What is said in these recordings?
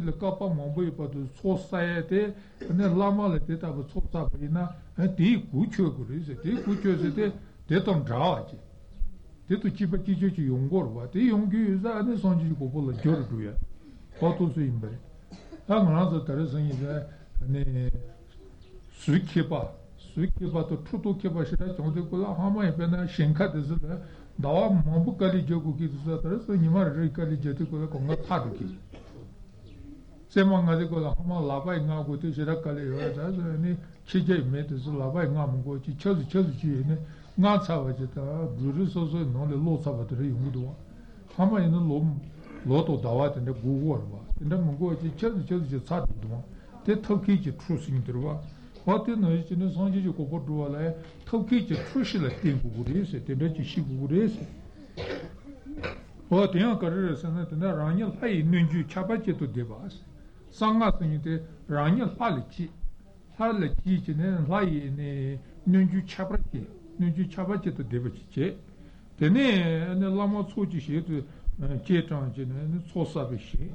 le capa mambo pa de société ne lama le teta ba sota bina ti kucho gurise ti kucho sete te ton draji te tu chipa chicho chi yongor ba te yongi za ne sonji ko bola jordu ya foto su imbe ta ngana ta resin ne sukipa to tuto kepa shira chonde kula hama epena shenka de zela dawa mambu kali joku ki tsatara so nimar re kali jete kula konga thadu ki semanga de kula hama labai nga ko te shira kali yo ta so ni chije me de so labai nga mu ko chi chozu chi ne nga chawa jeta buru so no le lo sa ba de yumudo hama ino lo to dawa de gugu wa de mu ko chi chozu sa do te thoki chi trusing durwa What in the Sanji Copoduale, Toki, Trishila, Tinguris, the Dutch Shiguris? What young careers and the Raniel Pay, Ninju Chapache to Devas, Sangas in the Raniel Palichi, Halachich and Lai in a Ninju Chapache to Devache, the name and the Lama Suchi to Chetanjin and Sosavishi,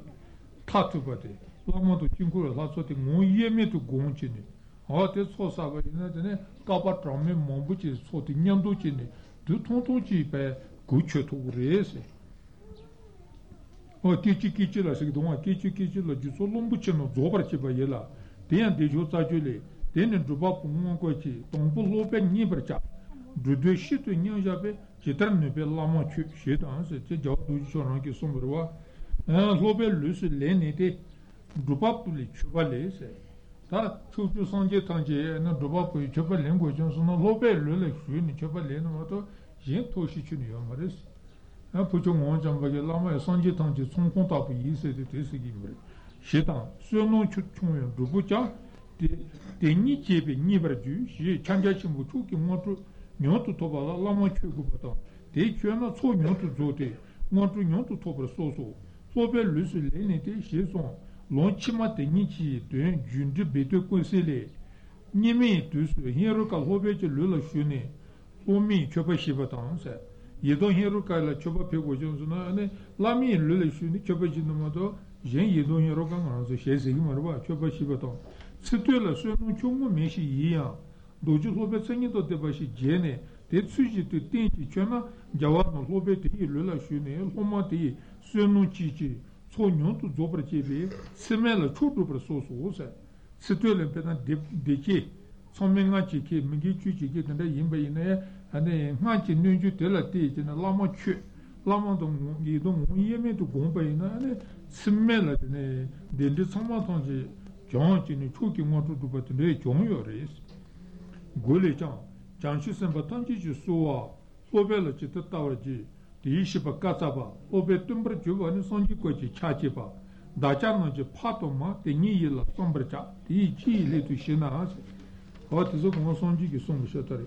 Tatubati, Lama to Chingur, Lasoti, Muyemi to Gonchini. Hate sosa ba ne kapa tramme mombuchi soti nyamdo chine du tonto chi pe guche to urese o tichi la se doma tichi la ju solombuchi no zobar chi ba yela den de jo sa jule den duba pumon ko chi tombu lobe ni bercha du de shi to nyanja be jetarne be lamo chi shi dan se che jaw du choran ki somberwa lobe lus leni de duba puli chuvale se 다 추추 선제 탄제는 도바포 접을 랭고 전선은 로벨을 주니 접을 내는것도 예 도시 주니요 말이스 아 보통 원장 밖에 라마 선제 탄제 총콘답 이세데 되시기 그래 시다 수용노 추충요 로부자 데니 제비 니버주 시 참자치 무축기 모두 녀도 도발라 라마 추고보다 대주나 소녀도 조데 모두 녀도 도벌 소소 로벨을 레니데 시송 Lonchima Tenichi, Dun, Jundu Beto Consele, Nimi, Dus, Hiroka Hobbit, Lula Shuni, Omi, Chopa Shivatans, Yedo Hiroka, la Chopa Pego Johnson, Lami, Lula Shuni, Chopa Ginomato, Jen Yedo Hiroka, the Shaz Himarwa, Chopa Shivaton, Situla, Sunu Chumu, Meshi Yia, Dojo Hobbit Sanito Devashi Jene, Tetsuji to Tinchi Chema, Jawano Hobbit, Lula Shuni, Homati, Sunu Chichi. Sono tu zopra chebe, semela chutu per soso se, situele pena deke, somenga cheke, mingi chu cheke, tenda yimba ine, ane ngachi nunju tela te, tena lama chu, lama dong yidong yeme tu gomba ine, ane semela tene, dende sama tonje, janchi ne chuki ngotu dupa tene, jongyo res. Gole chan, janchi senpa tanji chi soa, sobela chi tattawar chi, Dishiba Katsaba, Obetumbra Juvani Sonji Kochi Chachiba, Dachanoji Patoma, the Nila Sombracha, the Chi Litu Shina, what is Sonji Sombshatari.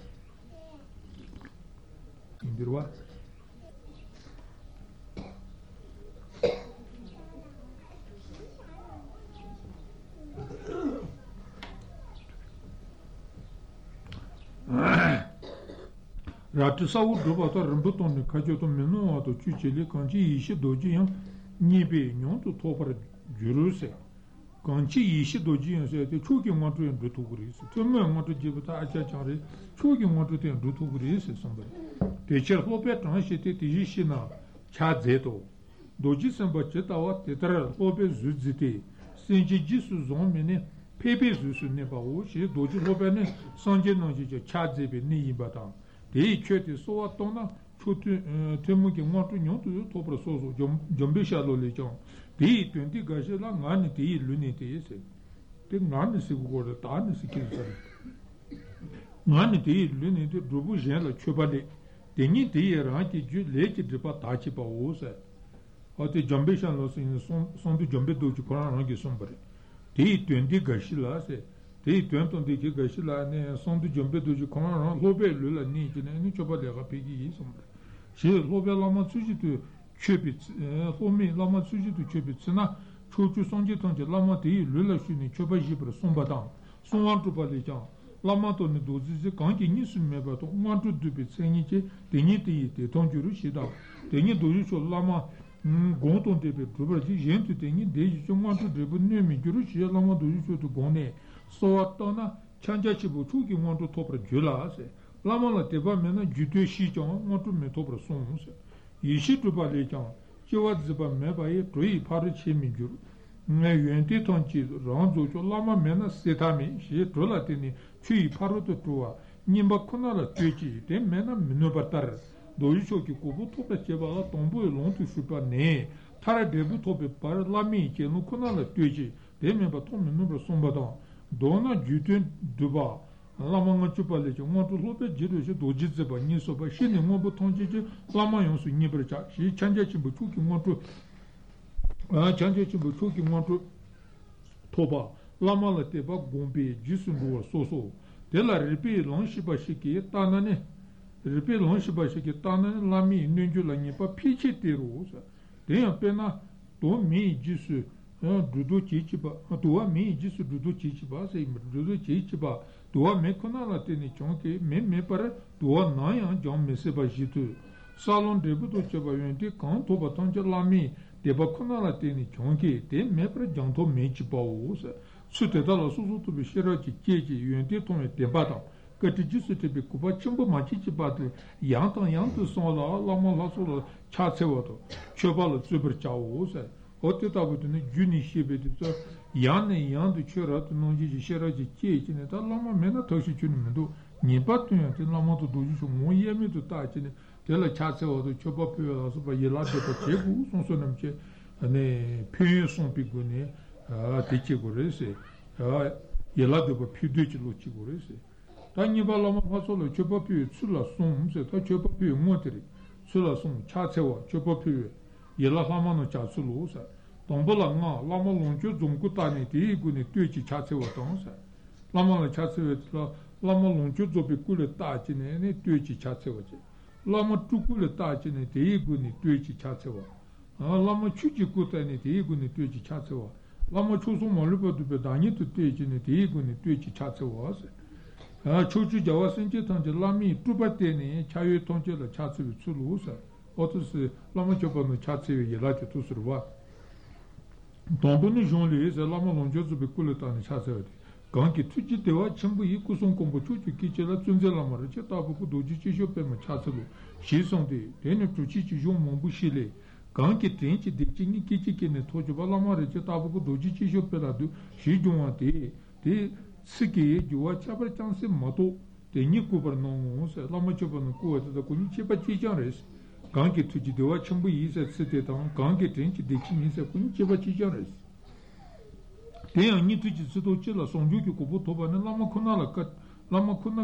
Ratisaw Dubata Rambuton, Kajoto Menoa to Chuchili, Conchi Ishi Dojian, Nibi, Nyon to Topper Juruse. Conchi Ishi Dojian said, Chuki want to do 2 degrees. 2 men want to give a chachari, Chuki want to do 2 degrees, somebody. The Cherhopet Ranchete Tishina, Chazeto, Dojisan Bachetawa, Tetra, Hope Zuzite, Sinji Jisu Zomine, Pepe Zusu Nebao, she Doji Hopene, Sanjay Nonji, Chazebi, Nibatan. Dei chete soa tona chutu temu ki ngatu nyotu topra sozo jombe shalo le chong dei tuenti gaje la ngani dei luni dei se de ngani se gora tani se kinsa ngani dei luni de rubu jen la chobale deni dei ranki ju leki dripa tachi pa o se 어디 좀비션로서 있는 손도 좀비도 죽거나 하는 게 손벌이. 뒤 된디 가실라세. 뒤 된던데 그 가실라네 손도 좀비도 죽거나 로벨을 니지네 니 줘봐다가 비기 손벌. 시 로벨라마 수지도 쳬비 호미 라마 수지도 쳬비스나 초주 손지던데 라마 뒤 룰라슈니 줘봐지브로 손바다. 손원도 발리장. 라마톤의 도지지 관계 니스메 바도 원투 두비 생이지 데니티 데톤주르 시다. 데니 도지쇼 라마 고톤 데베 프로버지 옌트 데니 데지쇼 원투 데브네미 주르 시 라마 도지쇼도 고네. 소아토나 찬자치부 투기 원투 토브르 줄라세. 라마나 데바메나 주드시죠 원투 메토브르 송스. 이시 두발레장 지와즈바 메바이 트이 파르치미 주르. 내연티 톤치 런조쇼 라마 메나 세타미 시 돌라티니 Chui paroto tua, nimba conala tuci, de mena minobatar, doisho che cubo tope chevala tombo e lonto supa ne, tara bebu tope par lami che no conala tuci, de meba tom minobra sombadan, dona jutun duba, lamanga chupaleche, monto lope giroche dojizeba, nisoba, shene mobo tonjeche, lamayon su nibrecha, si chanjachi buchuki monto, chanjachi buchuki monto toba. Lamala teba gombe jisunduwa soso. Dela ripi lanshiba shiki tanane lami nunju la nyepa pichi teru. Dena pena duwa mi jisu dudu chichiba. Duwa me konala teni chonke me para duwa naya jam meseba jitu. Salon debu do cheba yuente kan toba tanja lami teba konala teni chonke de me para janto me chiba osa. Sutedala susutu be shiraki keji yuente tome tebata. Katiji sutebe kuba chimbo machichi batu yantan sonla lama lasola chatsewata. Chobala tsuber chawo osa. Ote tabutune juni shibedipsa yandu chiratu nonjiji shiraki keji neta lama mena tashi chunimendu. Nipatu yante lama to dojisho mo yemedu tachine. Tela chatsewata choba pewe lasoba yela beka chegu sonsonamche pewe sonpigune. Tici gorese, yeladuba piduci luci gorese. Taniba lama fasola, chopapi, sulla sum, se ta chopapi moteri, sulla sum, chacewa, chopapi, yelahamano chasulusa. Tombola nga, lama loncho zumkutani, tiiguni, tuici chacewa tonsa. Lama chacewa, lama loncho zopicule tacine, ne tuici chacewa. Lama tucule tacine, tiiguni, tuici chacewa. Lama chuci cutani, tiiguni, tuici chacewa. Lama chosu malupa dupe danyi tu teji ne teigu ne teji chatse waase. Chosu jawa senche tangche lami tupa teni chayoe tangche la chatse we tsulu usa. Oto se lama chopa no chatse we yelate tusurwa. Tombo ni zhonli eze lama lonjo zube kule tani chatse wade. Gangi tuji tewa chimbu yi kusong kombo chosu kiche la tsunze lama reche tabu ku doji chi shio pema chatse lo. Shi songde teni tuji chi zhong mambu shile. Gangi tenchi dekchini kichi kene tochoba lama reche tabuku doji chisho peladu shi juwa te siki juwa chabar chansi mato te nyi kubar nongo onsa lama choba no kuwa tata kuni cheba chichan resi gangi tuji dewa chambu isa tsete tanga gangi tenchi dekchini isa kuni cheba chichan resi tena nyi tuji sito chila songju ki kubo toba ne lama kuna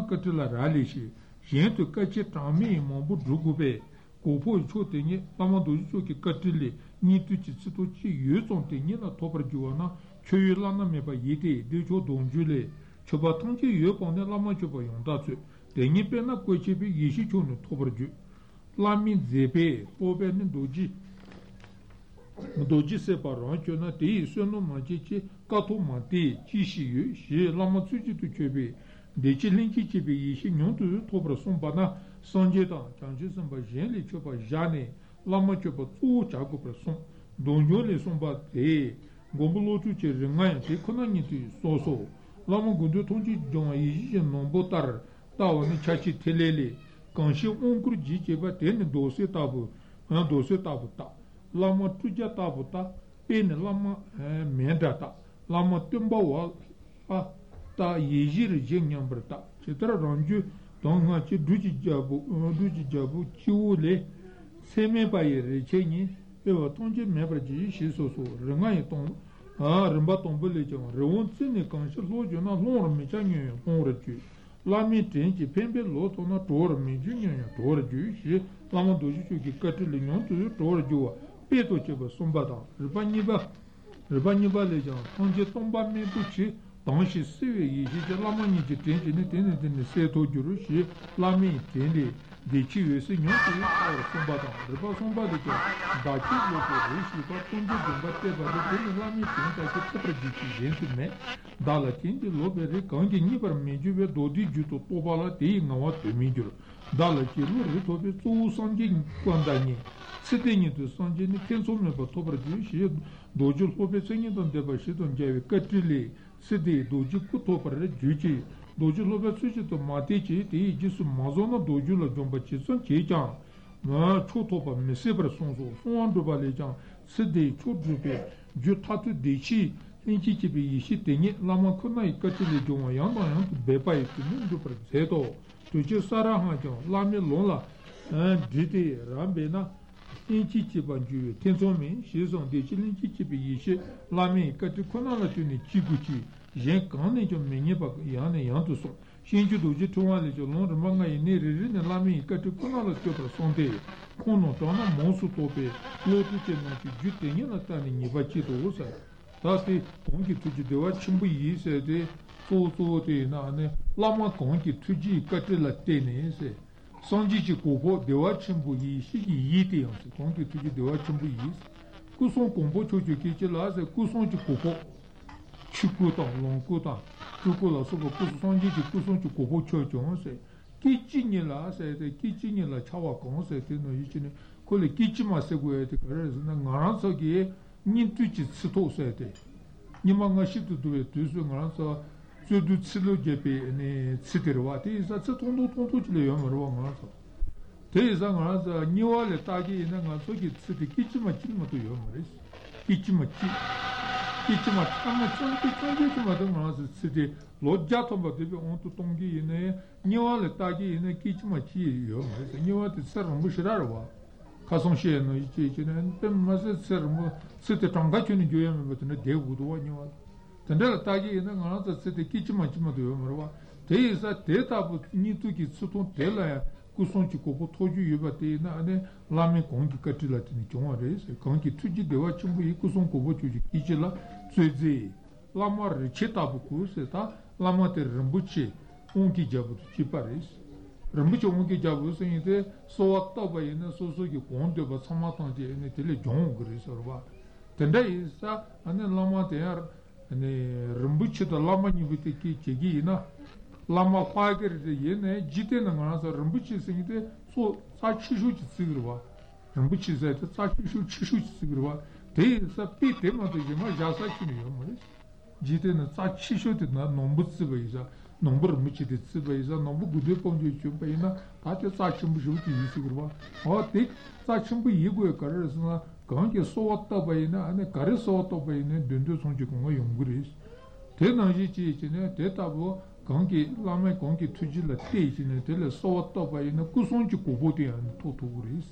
katila rali shi yentu kache tami mambu drugube 고포 초땡이 아마도 저기 까틀리 니투치 스토치 유존땡이나 토버주어나 최일라나 메바 예데 데조 동줄레 초바 통치 유본에 라마초바 용다츠 데니페나 고치비 예시초노 토버주 라미 제베 포베는 도지 세바로초나 데이스노 마치치 카토마티 치시유 시 라마츠지투 쳬베 데치링치 쳬베 예시 뇽투 토버손 바나 Sanjeta, Chanjisamba, Jenli Chopa, Jane, Lama Chopa, Tsu Chakupra Son, Donjo Le Somba Te, Gombolotu Che Rengayan Te Konani Te Soso, Lama Gondo Tonji Jonga Yiji Nombo Tar, Tawa Ni Chachi Telele, Kanshi Onkru Ji Cheba Tene Dose Tabu Ta, Lama Tuja Tabu Ta, Pene Lama Menda Ta, Lama Tumba Wa Ta Yejiri Jengyambra Ta, Cetera Ranju, Tonga chi duji jabu chiu le seme baye reche ni ewa tonje mebra ji shi soso renga yi tong rinpa tongpo le chang rewon tsini kanshi lojo na longro me cha nyo yon kongro ju lami tenji penpe lo to na toro me ju nyo yon toro ju shi lama doji shu ki kati le nyon tuyo toro ju wa peto cheba somba dang, riba niba le jang, onje tomba me buchi, dangshi siwe yi shi je lama ni je tenji ne seto juru shi, lami tenji, dechi we se nyon se aur somba dang, riba somba de jang, dachi loko rishi ba tonji jumba teba de tenji lami tenji ka se pradichi jensi me, dala tenji lobe re kanji nibar meju we dodi juto toba la teyi ngawa temi juru, dala ki lori tobe tsu sanji kwandani, Сидени то сондени тенсомне по тобради ши дожил хопесени дон дебаши дон геви катрили сиди дожил ку тобради джучи дожил лобесучи то матичи ти джису мазона дожила джомбачисон чичан на чутопа месебра сонзо фонду балечан сиди чуджупе джутату дичи инчичи би иши тени ламакона икатили джомаян баян бепай тунду прецето тучи сарахаджо лами лонла джити рамбена Inchichi banjuwe, tensomi, shizong dechi linchichi bi yishi, lami kati konala tuni chiguchi, jen kane jo menye bak yane yantu son. Shinju doji tuwa lecho lon rumanga yine ririne lami kati konala tupra sonde, kono tana monsu tope, lotu che nanchi ju tenye na tani nipa chito usa. Tati kongi tuji dewa chimbu yi se de, so so te na ne, lama kongi tuji kati la teni se. Sanjichi kobo dewa chimbo yi shiki yi te yansi, kongi tuji dewa chimbo yi kuson kombo chocho keche la se kuson chi kobo chiko tang, lonko tang, chiko la sobo sanjichi kuson chi kobo chocho yansi kichi nye la se, kichi nye la chawa kansi teno yi chini kole kichi ma se goya te kare zina ngaransa ge nyin tuji tsito se te nima nga shito duwe tuzo ngaransa Sudu tsilo jepe tsitirwa, te isa tsitondu chile yomorwa ngana sa. Te isa ngana sa nyewa le taji ina ngana soki tsiti kichima chilma tu yomoris. Kichima chama chanki chanki chima tu ngana sa tsiti lojja tomba tepe ontu tongi ina nyewa le taji ina kichima chi yomoris. Nyewa te tsirmbu shirarwa. Kasong she no ichi ichi na pema se tsirmbu tsiti tanga chuni joyame batuna devuduwa nyewa. Tandela tagi ina ngana tsete kichima chima do yomorwa te isa te tabu nitu ki tsuton tela ya kuson chi kobo toju yuba te ina ane lame kongi katila tini chonwa re se kongi tuji dewa chimbu i kuson kobo chuji kichila tsuze lama reche tabu ku se ta lama te rambuche onki jabu tu chipa re se rambuche onki jabu se ina sowa taba ina soso ki kondo ba samatanje ina tele jongu re se rwa tanda isa ane lama te ya Rimbuchi da lama nivite ki chegi ina lama paagir de yene jite na ngana sa rimbuchi singite so sa chishu chi tsigirwa rimbuchi zaita sa chishu chi tsigirwa te sa pi tema to yema jasa chini yomaris jite na sa chishu te na nombu tsiba isa nombu rimbuchi te tsiba isa nombu gude pongyo chumpa ina tate sa chimbu shivu ti yi tsigirwa o te sa chimbu yi goya kararasana Kanki sovatta bayina, ane kare sovatta bayina döndü sonji konga yunguriz. Te nanji chi içine, te tabu kanki lame kanki tujila te içine, tele sovatta bayina kusonji kobo te yani totoguriz.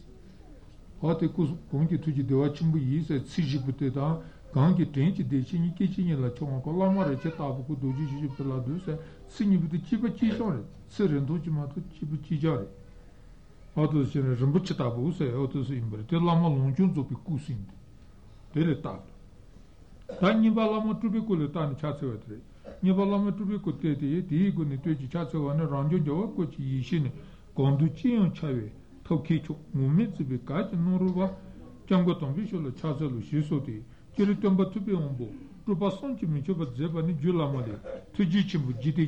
Ate kanki tuji dewa chimbu yiyse, tsiji bute da, kanki tenji dechini kechini la chonga, lama reche tabu ku doji jiji pela duyse, tsini bute chiba chishore, tsirin doji matu chiba chijare. Oto se rimbu chitabu use, oto se imbari, te lama longjun zopi kusindi, te le tabla. Ta nipa lama tubiku le tani chasewa tere, nipa lama tubiku te teye, teyi guni tuji chasewa ne ranjo jawa kochi yishine, gondu chiyon chawe, tau kecho, ngumi zibi kachi noruwa, jango tangbi sholo chaselu shiso teye, kiri tumba tubi ombo, rupa sanchi minchoba zeba ni ju lama le, tuji chimbu jite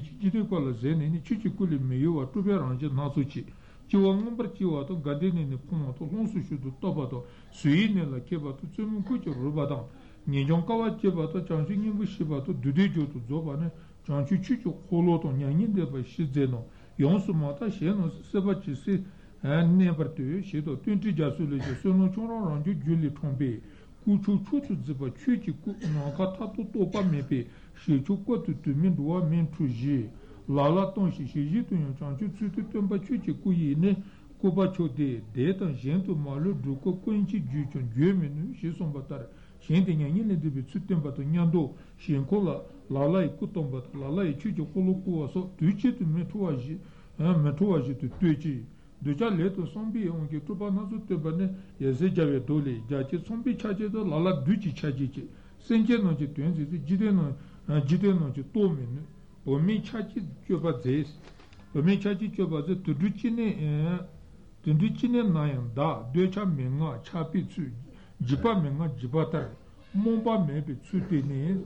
kwa la zene, ni chichi kuli meyowa tubi ranjo naso chi, Chiwa ngombar chiwa to gadene ne puma to honsu shudu toba to sui ne la keba to tsumun kuchi ruba dang. Nyenyong kawa cheba to chanchu nyingbu shiba to dude jo to zoba ne chanchu chuchu kholo to nyanyin deba shi zeno. Yonsu mata sheno seba chi si nebar tuyo shi to tuinti jasu leche seno chonra ranju juli tombe. Kuchu chuchu ziba chuchi ku nanka tato toba mepe shi chukwa tu tumin duwa min tuji. Lala tongshi shiji tunyo chanchu tsutu tunpa chuchi kuyi ne kuba chode detan shentu malu druko kuinchi juchon jue minu shi somba tar shente nyanyi ne debi tsutenpa to nyando shenko la lala iku tomba lala ichuchi kolo kuwa so tuichi tu metuwa ji tu tuichi Duja leto sombi ongi trupa nasu tebane yeze jave dole jache sombi chache do lala duji chache che senje nonche tuenzi jide nonche tome ne pomi chache choba zes pomi chache choba zes tunduchine nayan da duecha menga chapi tsu jipa menga jipa tari momba mebe tsu tene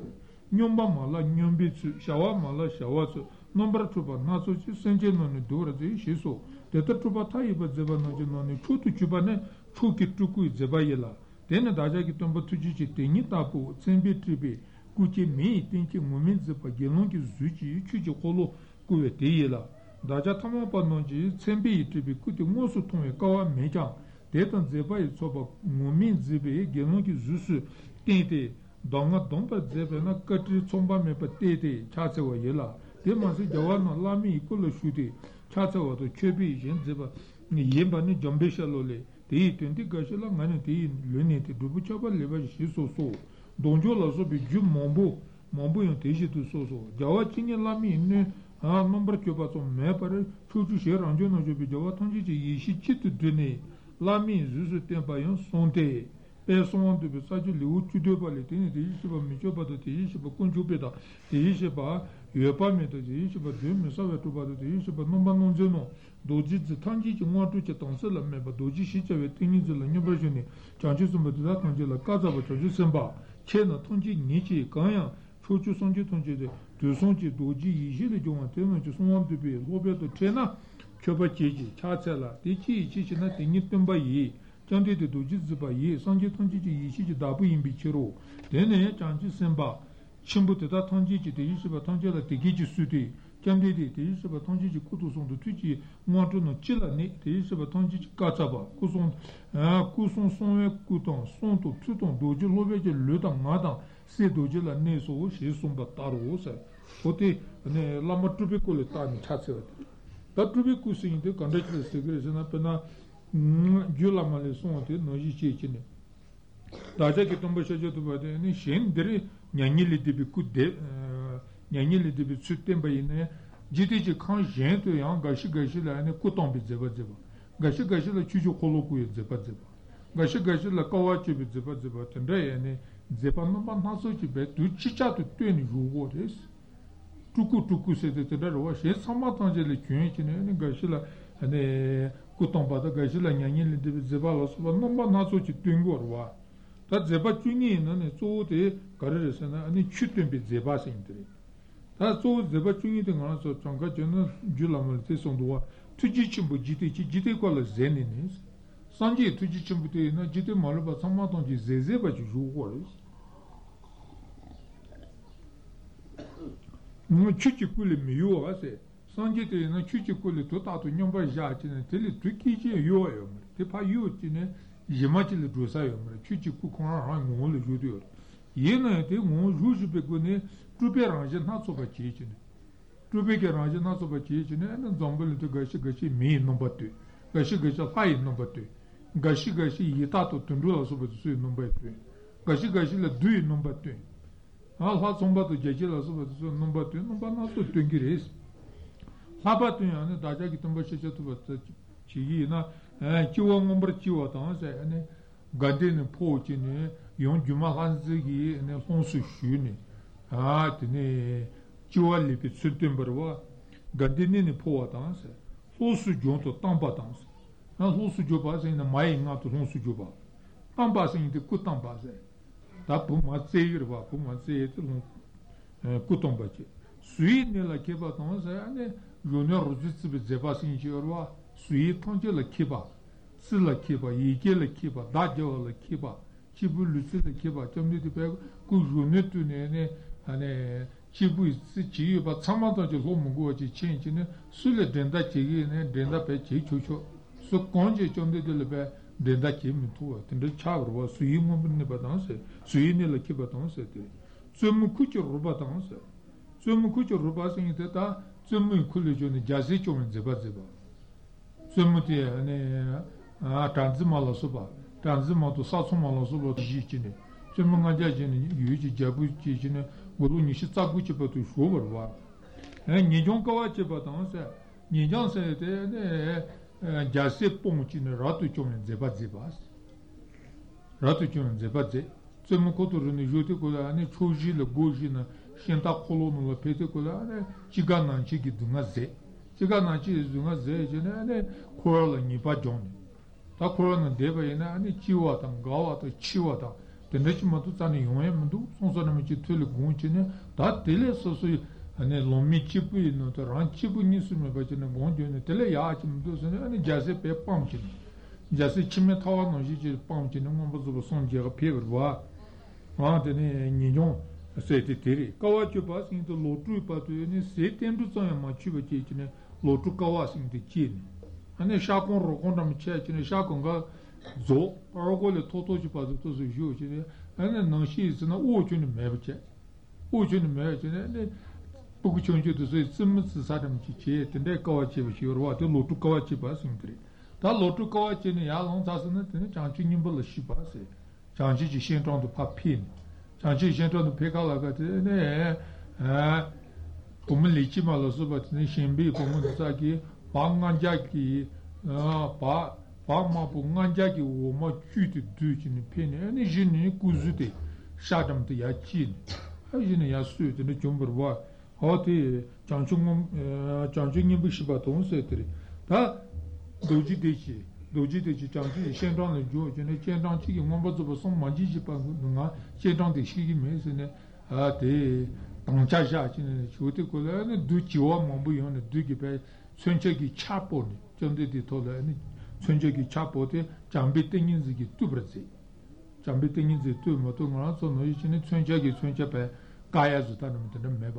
nyomba mala nyombi tsu shawa mala shawa tsu nombra trupa nasu che senje nonche dora zes shiso deta truba taiba zeba nojinone chutu chubane chuki tuku zeba yela dena daja ki tomba tujichi tengi tapu tsembe tribe kuchi mi tenki mumin zeba gelonki zuji chuji kolo kuwe te yela daja tamapa nonji tsembe tribe kuti ngosu tongwe kawa meja detan zeba yi soba mumin zebe gelonki zusu tente danga domba zeba na katri tsomba mepa tete chasewa yela dema se jawana lami ikolo shuti chacawa to chebi jenziba yemba ni jambesha lole teyi tenti gashila ngani teyi lene te dubu chaba leba shiso so donjo la so bi ju mambu yon teji tu so so jawa chingi lami inne a nombra kyoba so me pare chuchu she ranjo no jo bi jawa tonji chi yishi chitu dune lami zuzu tenpa yon sonte pe son de saji le uchu de bale teni teji shiba michoba to teji shiba kunjubeda teji shiba yepa me to ji shi ba de me sa to ba de shi ba non ba non je no doji ji tanji ji mo to che tong se la me ba doji shi che we tini ji la nyu ba je ni chang ji zum ba da tong je la ka za ba cho ju sen ba che na tong ji ni ji gan ya cho ju song ji tong je de du song ji doji yi ji de jo ma te me ju song am de be wo be to che na che ba ji ji cha cha la de ji ji ji na de ni tong ba yi chang de de doji ji ba yi song ji tong ji yi shi ji da bu yin bi chi ro de ne chang ji sen ba Chimbu teta tangjichi te yishiba tangjala tekichi sudi, kiamdidi te yishiba tangjichi kutusondu tuji nguantu no chila ne te yishiba tangjichi kachaba, kusong songwe kutang, songto tutong doji lobeje lodang ngadang, se doji la ne sogo she somba taro osa. Ote lama trubiku le tani chatsiwa. Da trubiku singi te kandachila segre zina pena gyu lama le songo te noji chechine. Daja ki tomba shajato bade, shen diri nyanyili dibi kude, nyanyili dibi tsutemba ine, jidiji kan shen to yang gashi la kutombi zeba. Gashi la chuju kolo kuye zeba. Gashi la kawachi bi zeba. Tenda yane, zeba nomba naso chibe, tu chichatu tueni yugo des. Tuku sete tenda rwa, shen samatanje le kyun chine, gashi la kutomba da gashi la nyanyili dibi zeba la soba, nomba naso chi tuengo rwa. 다 제바 중에 있는 소대 가르에서는 아니 추튼비 제바생들이 다 소대 제바 중에 등어서 정가 전에 줄라물 대송도와 투지침부 지대과를 제네니 산지 투지침부대는 지대 말바 상마동지 제제바 주고를 뭐 추치꿀이 미워하세 산지대는 추치꿀이 도다도 뇽바자치는 텔리 투키지 요요 대파 요치네 yimachili dhrusa yomre, chuchi ku kona rang ngongli yudu yor. Yena te ngong yudu peko ne, trupe rangi na soba chiye chine. Trupe ke rangi na soba chiye chine, ena zambali to gashi mei nomba tu, gashi lai nomba tu, gashi yita to tundula soba tsui nomba tu, gashi la dui nomba tu. Alha somba to jaji la soba tsui nomba tu, nomba na to tungi reis. Laba tu yana, daja ki tumba shachatuba chigi na, chiwa ngombar chiwa tangsa, gandhini pochi, yon juma khanzigi, honsu shuni, chiwa lipi tsutimbarwa, gandhini powa tangsa, honsu jonto tangpa tangsa, honsu joba se mayi nga tu honsu joba, tangpa se yinti kutangpa se, ta puma tseyirwa, puma tseyirwa, kutangpa che, sui nila keba tangsa, yonyo ruzitsibi zeba se yinchiyarwa, sui tangje la kiba, tsi la kiba, yige la kiba, dajawa la kiba, chibu lusi la kiba, chamdi di paya ku yunetu ne, chibu isi chiyo ba, tsama tangje lo munguwa chi chenchi ne, su le denda chigi ne, denda paya chi chocho, su konje chamdi di le paya denda chi mituwa, tenda chavarwa, sui mumbi ne batansi, sui ne la kiba tansi te, tsumu kuchi ruba tansi, tsumu kuchi ruba singi te ta, tsumu kuli jo ne, jasi chomen zeba. Summuti tanzi mala soba, tanzi mato sasu mala soba ji chini, summu nga jajini yuji jabu chi chini, guru nishi tsaku chi patu shobar wa. Nijong kawa chi patansi, nijong sayate jase pongchi ne ratu chomne zeba zebas ratu chomne zeba ze tsemu kotoru ne jote koda ne choji le goji na shenta kolonu la pete koda ne chiganan chi gidunga ze chiganan chi dunga ze jene ne korala nipa jone ta korana deba ina ne chiwa ta gawa ta chiwa ta tenech matu tane yoe mdu sonsona mi chi tule gunchi ne ta tele soso ane lomi chipu no to ranchipu nisme bacene gonjo ne tele ya chimdu sene ane jase pe pamchi jase chime tawa no ji pamchi no mbozo sonje pever wa wa tene nyon sete tiri kawa chupa sin to lotu patu ne setemdu tsaya ma chibe chi ne lotu kawa sin de chi ane shakon rokonda mi che chi ne shakon ga zo rogo le toto chupa to so ju chi ne ane no shi sene o chu ne mebche o chu ne mebche ne poco c'è tutto se siamo sadam ci tende kawachi ci urwa te lotu kawachi ba singri da lotu kawachi ne ya long sa sun ne changchi nimbo le shi ba se changchi ji shen tong de papin changchi shen tong de pekala ga te ne come li chi ma lo so ba ne shen bi ko mo sa ki bangan ja ki ba ba ma bangan ja ki wo ma chu de du chi ne pe ne ne ji ne ku zu de sadam de ya chi ai ji ne ya su de ne jom ba 어디 장충 장충님 비시바 동서들이 다 노지대지 장충이 현장을 주어주는 현장치기 몸보도 좀 만지지 빠는가 현장대 시기 매스네 아대 당자자지는 주도 그러는 두지와 몸부여는 두기배 선적이 차보니 전대디 돌아는 선적이 차보대 장비 땡긴지기 두브르지 장비 땡긴지 두모도 나서 너희는 선적이 선적배 가야지다는 데는 매봐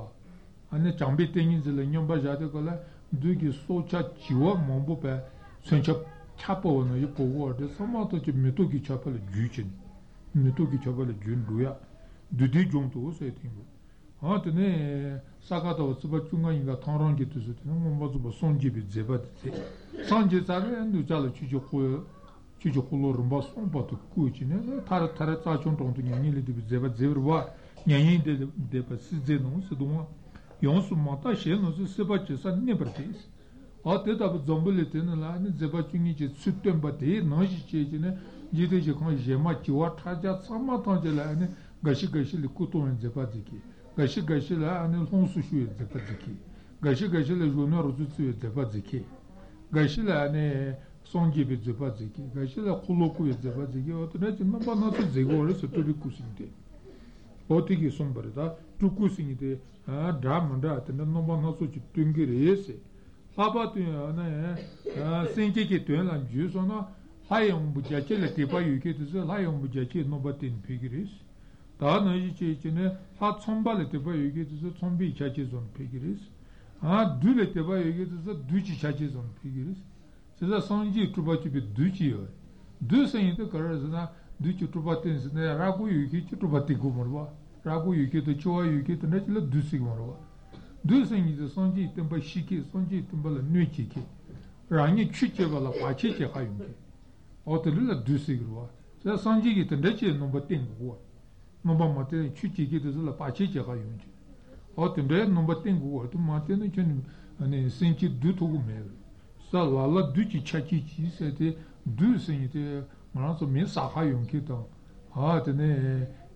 ane jambi tengi zile nyomba jate kola duki socha jiwa mambu pe sencha chapa wana yu kogu arde samato che mito ki chapa le ju chini mito ki chapa le ju nduya dudi jomto u se tingu haa tene sakata wa tsuba chunga inga tangrangi tu su tene mambu tsuba sonji bi zeba tse sanji tsare endu chala chuchu kulo rumba somba tu ku chini tare tsa chontong tu nyanyi li dibi zeba zeberwa nyanyi deba si zenung se dunga Yonsu mata she no se bache sa ne partis. A te da zombuletena la ne zebachuni che sutten bate no ji che ne jide je kon jema ti wa taja sama tonje la ne gashi le kuton zebadiki. Gashi la ne honsu shu zebadiki. Gashi le jonor zutsu zebadiki. Gashi la ne songi be zebadiki. Gashi la kuloku zebadiki. Otne je mba na tu zegore se to bikusinte. Otiki sombarda tukusinte dramanda tena nomba naso chi tungire ese habatu na senke ke tena jusona hayom bujache le tipa yuke tuse hayom bujache nomba tin pigris da na yiche chine ha somba le tipa yuke tuse sombi chache zon pigris ha du le tipa yuke tuse duchi chache zon pigris seza sonji tuba chi duchi yo du senite karasana duchi tuba tin sene ragu yuke chi tuba ti gumorwa रागो युके तो चोआ युके तो नेचले दूसरी मरवा दूसरी निजे संजी तंबा शिके संजी तंबला न्यूची के रानी चुचे वाला पाचे के खायुंगे और तो लला दूसरी गुआ तो संजी के तो नेचे नंबर तीन गुआ नंबर माते चुचे के तो लला पाचे के खायुंगे और तो नेचे नंबर तीन गुआ तो माते ने चुन अने संजी दूतो गुमेर साल वाला दूची चाची चीज़ है ते दूसरी निजे मराठों में साखायुंगे तो हाँ तो ने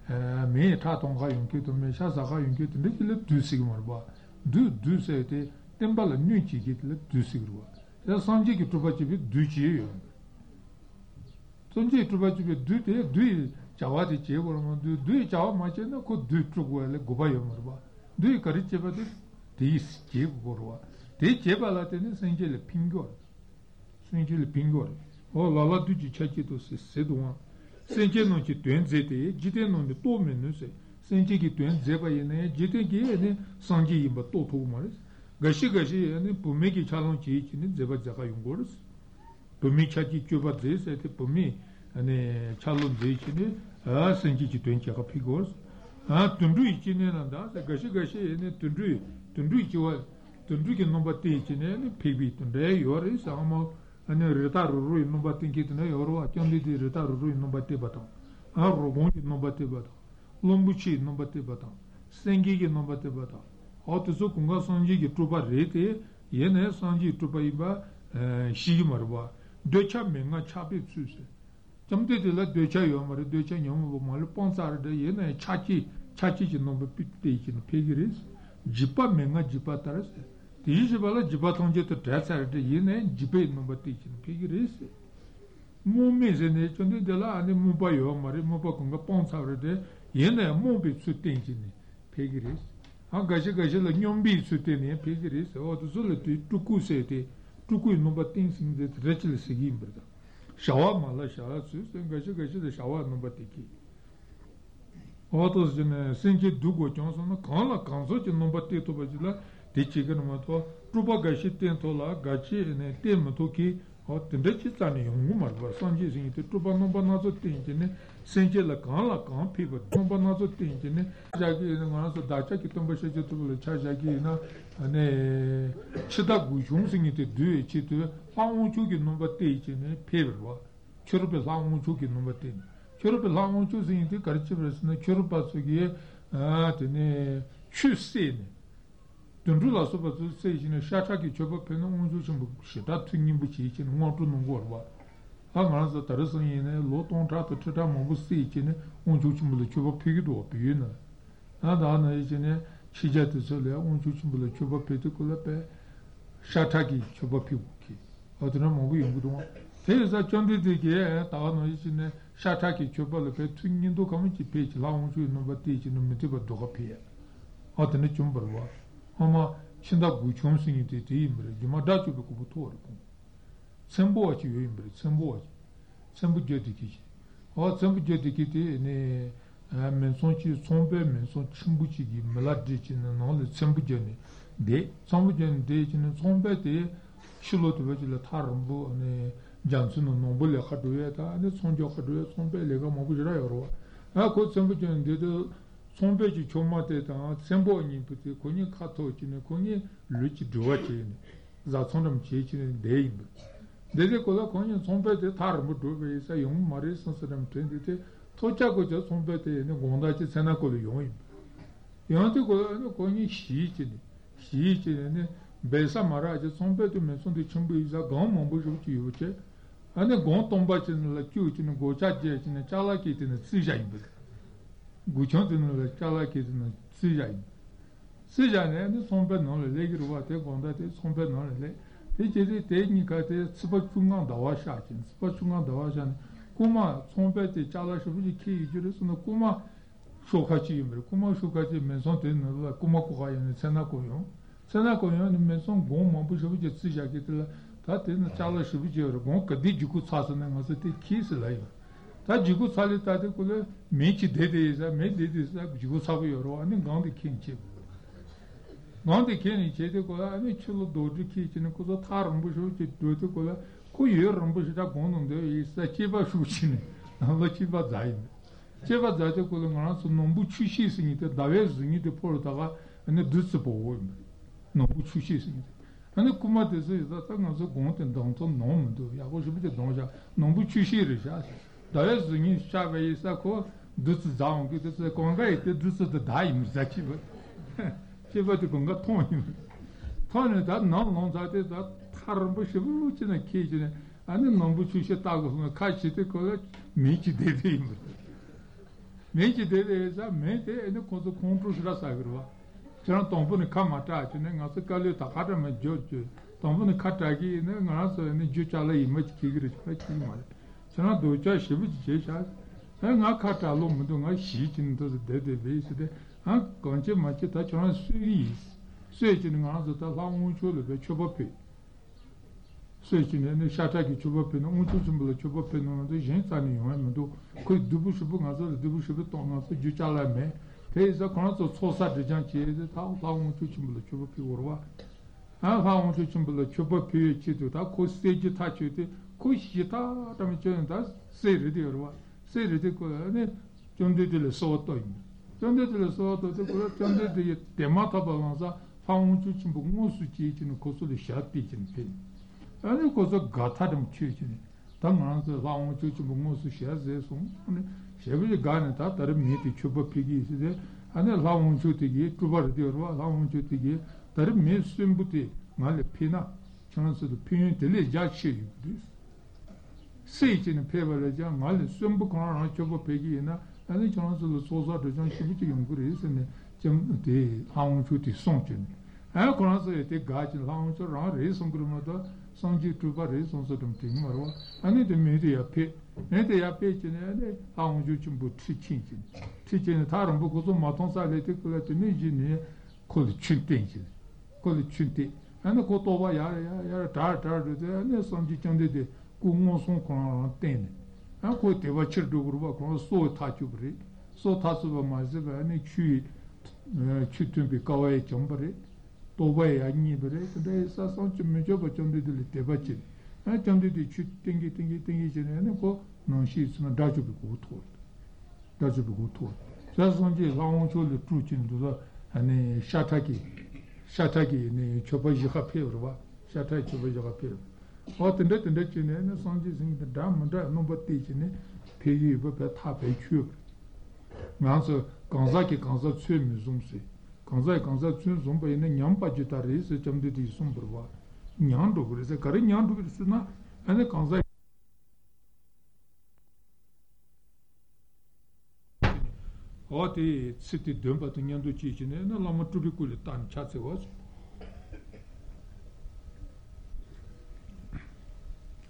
me ta tonga yunke to me sha saga yunke to le dusig marba du se te tembala nunchi ke le dusig ruwa ya sanje ke to bachi bi duchi yo sanje to bachi bi du jawati che borma du jaw ma che na ko du trugo le goba yo marba du kari che ba de che borwa de che bala te ne sanje le pingor o lala duchi chachi to se sedwa Senche non ci tuen zete, jite non di to menu se, senche ki tuen zeba yene, jite ki yene, sanje yinba to togumaris. Gashi yene, pumi ki chalon chi yikini zeba zaka yungoris. Pumi chachi chuba ze se, pumi chalon ze yikini, senche ki tuen chaka pigoris. Tundru yikini nanda, gashi yene, tundru yikiwa, tundru ki nomba te yikini, yene, pibi tundaya yoris, ama, ane retaruru nomba tinkit ne yorwa kyandi di retaruru nomba te batam arro gongi nomba te batam lombuchi nomba te batam sengi gi nomba te batam otuzu kunga sanji gi truba rete yene sanji truba iba 시기 말봐 되차 명아 차비 주세 점대들라 되차 요마르 되차 녀모 말로 폰사르데 얘네 차치 차치지 넘버 빅데이긴 페기리스 지파 명아 지파 따라서 디지발라 지파 통제도 대사르데 얘네 지베 넘버 티긴 페기리스 모메제네 촌데들라 아니 모바요 말이 모바군가 폰사르데 얘네 모비 수땡진 페기리스 한 가지 가지라 뇽비 수땡이 페기리스 어두슬 두쿠세데 tukui number things in the rachel sigim brother shawa mala shawa sus and gashi the shawa number tiki autos in sinki dugo johnson kala kanzo number tito bajila tichigan mato tuba gashi tentola gachi in tem toki hot ndechitani ngumar ba sanji sinki tuba number nazo tinjine sinki la kala kan piba number nazo tinjine jagi nazo dacha kitomba sheje tubu chajagi na ane chida gujung singi te due chitu hangu chuki numba te chene peberwa churpe hangu chuki numba te churpe hangu chu singi te karchibres na churpa sugi tene chu sene dundula soba su se chene shataki choba pena unzu chimbu shita tungimbu chi chene ngotu nungorwa hangana za tarasangi ne lo tongtra to chita mambu se chene unzu chimbu le choba pigidwa piyu na nada na chene 시제도 절려 온주침불로 초밥에도 콜라페 샤타기 초밥피부키 어디나 먹고 연구도 대사 전대되게 다가노 있네 샤타기 초밥을 배 튕긴도 가면 집에지 라운주 있는 바티지는 밑에도 도가피야 어디나 좀 벌어 아마 신다 구총승이 되지 임을 이마다 주고 붙어고 선보아지 임을 선보아지 선보제디기 어 선보제디기티 네 mensochi sombe mensochi chimbuchi gi meladi chine non le sembujeni de sambujeni de chine sombe de shilotu vejile tarimbu ne jansuno nobule khaduya ta ne sonjo khaduya sombe lega mabujira yorwa ha ko sembujeni de sombe ji chomate ta sembo ni puti koni kato chine koni luchi duwa chine za sondam chi chine de de ko la koni sombe de tarimbu duwe sa yong mari sansadam tendite 토착고저 손배에 있는 공다지 세나고도 용이 연한테 거기 시지네 배사 말아지 손배도 면손도 전부 이자 가만 보셔지 요체 안에 공통받지는 큐치는 고자지는 잘라기는 쓰자인데 고정되는 잘라기는 쓰자인 쓰자네 손배 넣을 얘기로 와대 공다지 손배 넣을래 이제지 테크닉한테 스포츠 중간 나와샤진 스포츠 중간 나와잖아 고마 손배에 잘라서부지 키이주로서는 고마 쇼카치 임을 고마 쇼카치 멘손테는 고마 고가에는 세나고요 세나고요는 멘손 고마 부셔부지 쓰자게들 다테는 잘라서부지요 고까지 주고 사서는 것에 키스라요 다 주고 살다데 콜에 메치 데데이자 메데데이자 주고 사고요 아니 강데 킨치 강데 킨이 제대로 아니 출로 도지 키치는 고서 타름 부셔부지 도도 콜에 고여름 부시다 고는데 이사 제바 수치네 알로치바 자이 제바 자이 고르마스 농부 추시스니데 다웨즈니데 포르다가 네 드츠보오 농부 추시스니 아니 고마데스 자타가서 고는 동톤 농도 야고스비데 동자 농부 추시르샤 다웨즈니 샤베이사코 드츠 자옹게 드츠 공가이데 드츠데 다임 자치바 제바데 공가 통이 통에다 농농자데 다 하름부 시불로치는 케이지는 아니 농부 출시 따고는 같이도 거기 메지 대대임 메지 대대에서 메대 에는 고도 컨트롤이라 사그러와 저런 동분이 카마타 저는 가서 깔려 다가면 저저 동분이 카타기는 나서는 주차라 이미지 기그르 같이 말 저는 도저 시부지 제샤 내가 카타로 문동아 시진도 대대베이스데 아 건지 맞지 다 저런 수리 수에지는 가서 다 상운초를 배쳐버피 세진에 샤타기 주법에는 우주심불로 주법에는도 현산이 용하면도 그 두부시부 가서 두부시부 동안서 주차라매 그래서 그런서 소사되장 지에서 다운 우주심불로 주법이 오르와 아 다운 우주심불로 주법이 지도다 코스테지 타치데 코시다 담전다 세르디어와 세르디고네 전데들 소토임 전데들 소토도 그 전데들 데마타 바완사 다운 우주심불 무수지지는 고소를 샤피진 빈 아니 고서 가타름 취지네 당나서 라옹 취지 봉모스 샤제송 아니 쉐브리 가나타 다름 미티 쮸바 피기스데 아니 라옹 취티기 쮸바르디어와 라옹 취티기 다름 미스음부티 말레 피나 저는서도 표현들이 자취 세이지는 페벌이야 말은 숨부거나 저거 배기나 나는 저는서도 소소하게 좀 쉽게 연구했는데 좀 하운 주티 송전 아 그러나서 이때 가지 하운서 라 레송 그러면서 성지 두바 레송서 좀 되므로 아니 되면이 앞에 내대 앞에 지내야 하운 주좀 붙이지 티제는 다른 보고서 마통사를 듣고 때문에 지니 콜 춘땡지 콜 춘땡 and Kotoba Yara Tartar, and some Jichandi, Kumoson Kron ten. And Koteva Chirduva Kron, so Tachubri, so Tasuba Mazeva, and Chu Chutumbi Kawaii Chumbri, Toway, I need break, there is a son to Major Chundi de Tevachin. And Chundi de Chutingi, Tingi, and Ko, no, she's not Dajubu told. Dajubu told. That's on the long show the truth into the and Shataki. Shataki ne chobaji kapirwa shatai chobaji kapir what in that and that in songes in the dam and no but teaching pay but have a cube manso kanzaki kanza tsu muzumsi kanza kanza tsu zomba in nyamba jitari se chamde di sombrwa nyando gurese kare nyando gurese na ane kanza 어디 city dumpa to nyandu chichine na lama tubikuli tan chatse was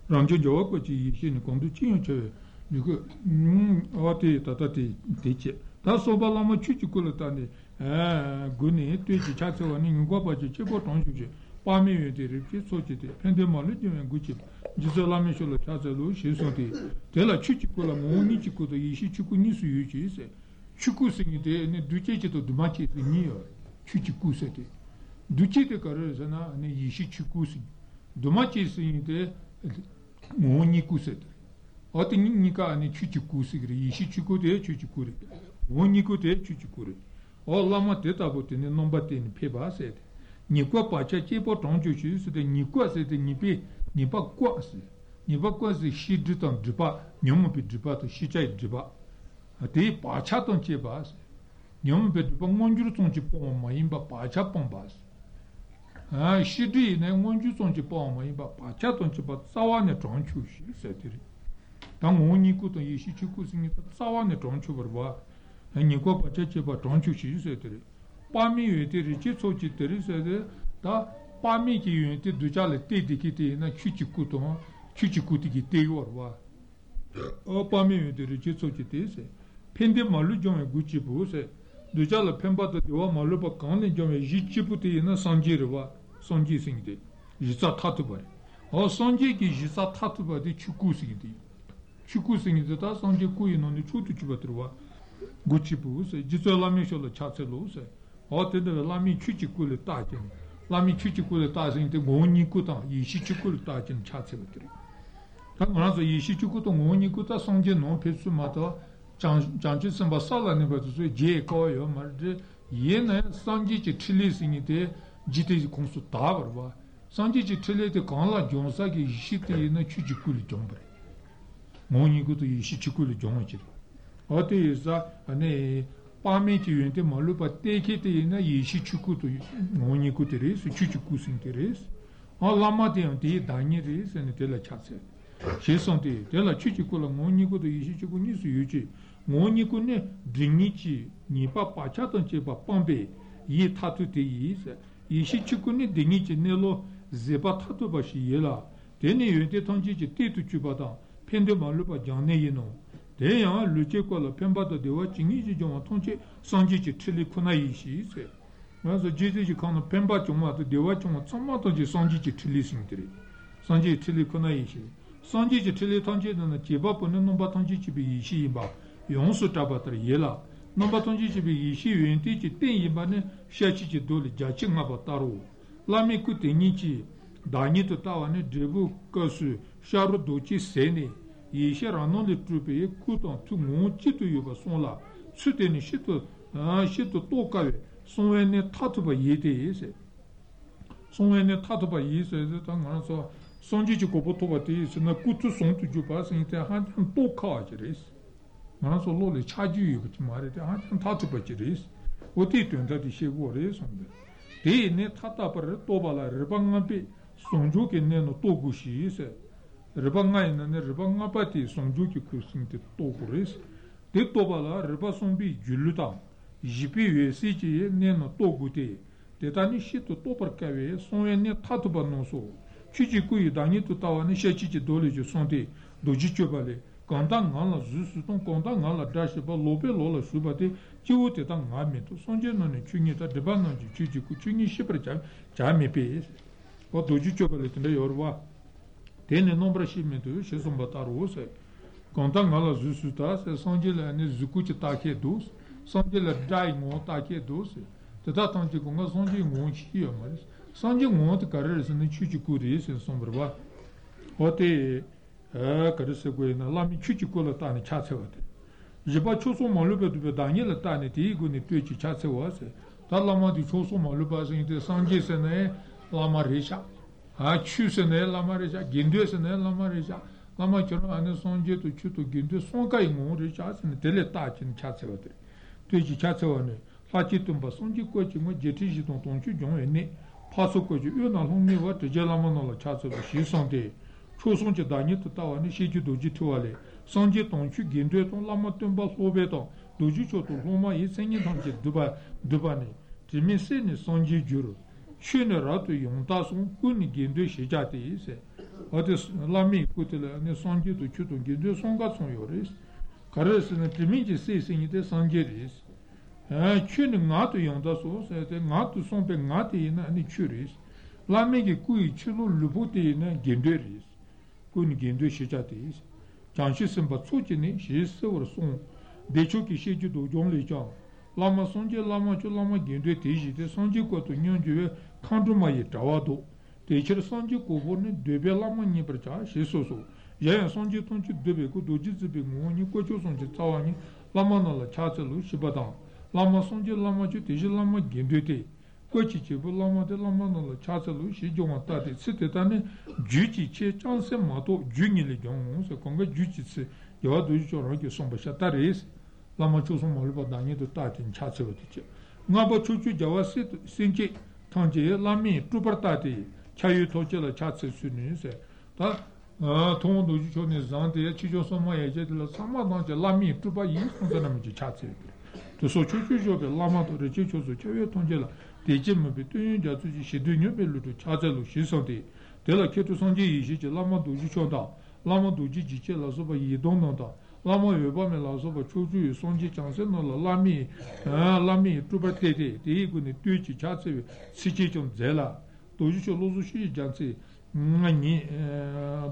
ranjo joko chi chin kondu chin che niku ati tatati teche ta soba lama chuchi kulutani guni tuchi chatse wani ngopa chi chebo tonju chi pami yedi ripchi sochi te pende malu jimen guchi jizo lami sholo chatse lu shiso te tela chuchi kula mo ni chiku to ishi chiku nisu yuchi ise Chukusing de Duchete to Dumachi near Chuchikusete. Duchete Carazana and Yishi Chukusin. Dumachi sing de Monikuset. Otinika and Chuchikusigri, Yishikude, Chuchikuri. Monikute, Chuchikuri. All Lama Tetabot in the number 10 Peba said. Nikwa Pachachi Potonjuchi, the Nikwa said the Nipe, Nipa Quasi. Nipa Quasi, she did on Dupa, Nyomopi Dupa to Shichai Dupa. Ati pacha tonche bas, nyom betu pangonju tonche poma imba pacha pombas. Ah, shidi ne ngonju tonche poma imba pacha tonche bat sawane tonchu shi setiri. Tangoni kuto yishi chukusingi sawane tonchu barba, niko pacha cheba tonchu shi setiri. Pami yetiri chi sochi teri sete, ta pami ki yeti dujale te dikiti na chuchikuto, chuchikuti ki te yorba. O pami yetiri chi sochi tese. Pende malu jome gucci pose, dujala pembata diwa malu pa kane jome jici puti na sanji riva, sanji singde, jisa tatubari. O sanji ki jisa tatubari chuku singde. Chuku singde ta sanji kuyi noni chutu chubatriva, gucci pose, jiso lami shola chatselo se, o tende lami chuchi kule tajin, lami chuchi kule tajin te goni kutan, yishi chukule tajin chatsebatri. Tangonazo yishi chukuto goni kuta sanji non pesu mata, 장치 선바살라는 것도 제 거요 말지 얘는 상지지 틀리싱이데 지티 공수 다버 봐 상지지 틀리데 건라 존사기 이시티는 추지쿨이 좀 그래 모니고도 이시치쿨이 좀 있지 어디에서 아니 파미티 윤데 몰로바 테키티는 이시치쿠도 모니고들이 추지쿠신들이 알라마디는 디 다니리 센텔라 차세 제선데 내가 추지쿨로 모니고도 이시치쿠니 수유지 모니군에 드니치 니바 파차던 제바 펌베 이 타투데 이세 이시치군에 드니치 네로 제바 타투바시 예라 데니 유데 통지지 티투치바다 펜데말로바 장내이노 데야 루체콜로 펜바도 데와 징이지 좀 통치 선지지 틀리코나 이시세 그래서 지지지 칸노 펜바 좀마도 데와 좀 참마도지 선지지 틀리싱들이 선지 틀리코나 이시 선지지 틀리 통지는 제바 보는 놈바 통지지비 이시바 Yonsu tabatar yela, nomba tonji chibi yishi yuenti chi ten yibane shachi chi doli jachi ngaba taru. Lami ku teni chi, dani to tawane drebu kasu sharu dochi sene, yishi ranon le trupeye kutan tu ngon chitu yuba sonla, tsuteni shitu tokawe, sonwene tatuba yete yese. Sonwene tatuba yese, tangana so, sonji chi kopo toba te yese, na kutu son tu juba sengite hantan tokawa jirese. 나서 로리 차지유 같이 말해도 한 타트 버지리스 어디 된다디 시고래 손데 데네 타타버 도발을 방만비 Songju che ne no toku shi se ribangai ne ribanga pati songju che kusin te tokuris te tobala ribasombi jullutam jipi se che ne no toku te te tani shi to topar kave sonye ne tatuba no so chichi kui dani to tawane shechi dole ju sonde doji chobale kondang ngala zusu ton kondang ngala dashi ba lobe lola subate chiu te tang ngame to sonje no ne chungi ta debano ji chichi ku chungi shi pracha jami pe o doji chobale tende yorwa tene nombra shimento shesum bataro se kontang ala zusuta se sangela ne zukuchi take dos sangela dai mo take dos tata tante konga sangi ngonchi yamar sangi ngonte karres ne chuchi kuri se sombrwa ote karse goina lami chuchi kolatani chatsewate jiba chuso malube dube daniela tani ti guni tuchi chatsewase talama di chuso maluba zinte sangi se ne lama reja ha chu se ne lama reja gindu se ne lama reja lama chono ane sonje to chu to gindu sonkai mo reja se tele ta chin chatsewate tuji chatsewane fachi tumba sonje ko chi mo jeti ji ton ton chu jong ne paso ko ju yona hongni wa de lama no la chatso shi sonde chu sonje dani to tawane shi ju doji tuale sonje ton chu gindu ton lama tumba sobe to doji chu to homa yi sengi ton je duba ne timise ne sonje juro Shune rato yungta song kuni gindu shijati isi. Ate lami kutila ne sanji tu chutu gindu songa song yoris. Karasi ne timinji se singi te sanjiri isi. Shune ngatu yungta song se ngatu songpe ngati ina ne churis. Lami ki kui chulu luputi ina gindu ris. Kuni gindu shijati isi. Janshi simba tsuchi ne shis sewar song. Decho ki shiju do jomli jang. Lama sonji lama chu lama gindu teji te sanji koto nyonjuwe kandruma ye tawado. Techir sanji kobo ne debe lama nye pracha she soso. Yayan sanji tonchi debe ko doji zibe ngu ni kocho sanji tawa ni lama nala chatselu shibadang. Lama sonji lama chu teji lama gindu te. Kochi chebu lama de lama nala chatselu shi jonga tate. Sete tane juchi che chanse mato jungile jongon se konga juchi se yawa doji chorangi somba shatare esi. Lama chosum malba dani to tatin chatsego tiche ngaba chuchu jawasi sinche tanje lami tupartati chayu tochela chatse sunise ta ton doji chone zante chijo soma yeje la sama danje lami tupa yin sonam ji chatse to so chuchu jobe lama to rechi chosu chayu tonjela deje me betun jatu ji shedunyo belu to chazelu shisonde dela ketu sonje yiji lama doji choda lama doji jiche la soba yidon nonda lama yueba me la soba chuju sonji changse no la lami tuba tete dei gune tuji chatse siji chom zela doji cho lozu shi janse ni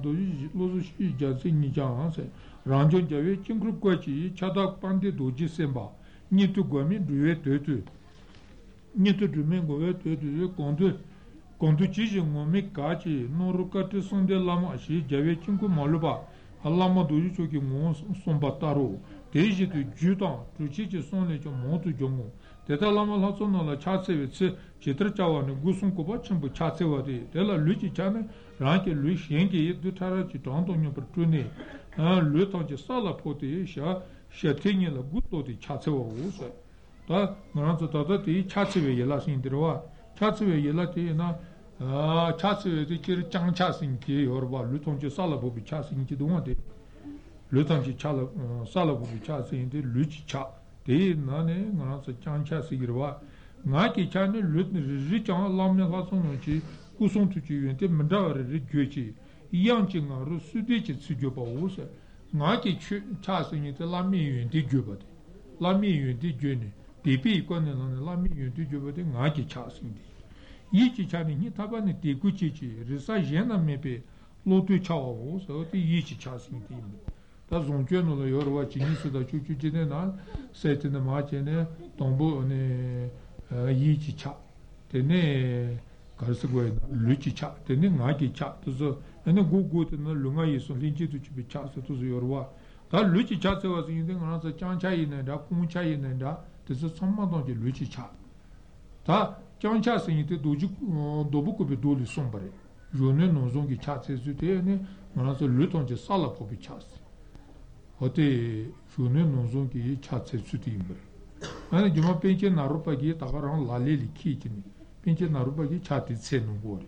doji lozu shi janse ni janse ranjon jawe chingrup kwachi chadak pande doji semba ni tu gomi duwe tetu ni tu dume gowe tetu kondu chiji ngomi kachi no rukate sonde lama shi jawe chingku maluba Allama doji choki ngon sombataro, teji tu judan, truchi chi sonle cho montu jongon. Teta lama laso nala chatsewe tse, chetra chawa ne gusum kuba chenpo chatsewa de. Tela luchi chane, rangi lui shengi ye du tarachi tanto nyo per tune. Lui tangi sala pote ye sha tenye la gutto di chatsewa usa. Ta ngaranzo tata te chatsewe yela sindirwa. Chatsewe yela te na chatsuwe te kiri chang chasinki yorwa, lutonchi salabubi chasinki duwante, lutonchi salabubi chasinki luchi cha, te nane ngaransa chang chasikirwa, nga ki chane lutni riri changa lamne lasononchi kusontuchi yuente mandawa riri gyochi, iyanchi nga ru sudechi tsugyoba usa, nga ki chasinki te lami yuente gyobate, lami yuente gyone, tepi ikwane nane lami yuente gyobate nga ki chasinki. Yichi chani ni tabani deku chichi, risa yena mepe lotu chawa wo, so te yichi chasin ti imi. Ta zonjue nolo yorwa chi nisu da chuchu chine na, setene maa chene tombo yichi cha, tene karsigwe na luchi cha, tene ngaki cha, tozo ene gu tena lunga yiso linchi tu chibi cha se tozo yorwa. Ta luchi cha se wasi yinde ngana sa chan cha yinenda, kung cha yinenda, tozo sammadonji luchi cha. Ta Chancha singite doji dobu kobe doli sombare. Jone nonzongi chatse zute ne manaso lutonje sala kobe chatse. Hote jone nonzongi chatse zute imbre. Ana juma penche narupa gi tagarang laleli ki chini. Penche narupa gi chati tse nungore.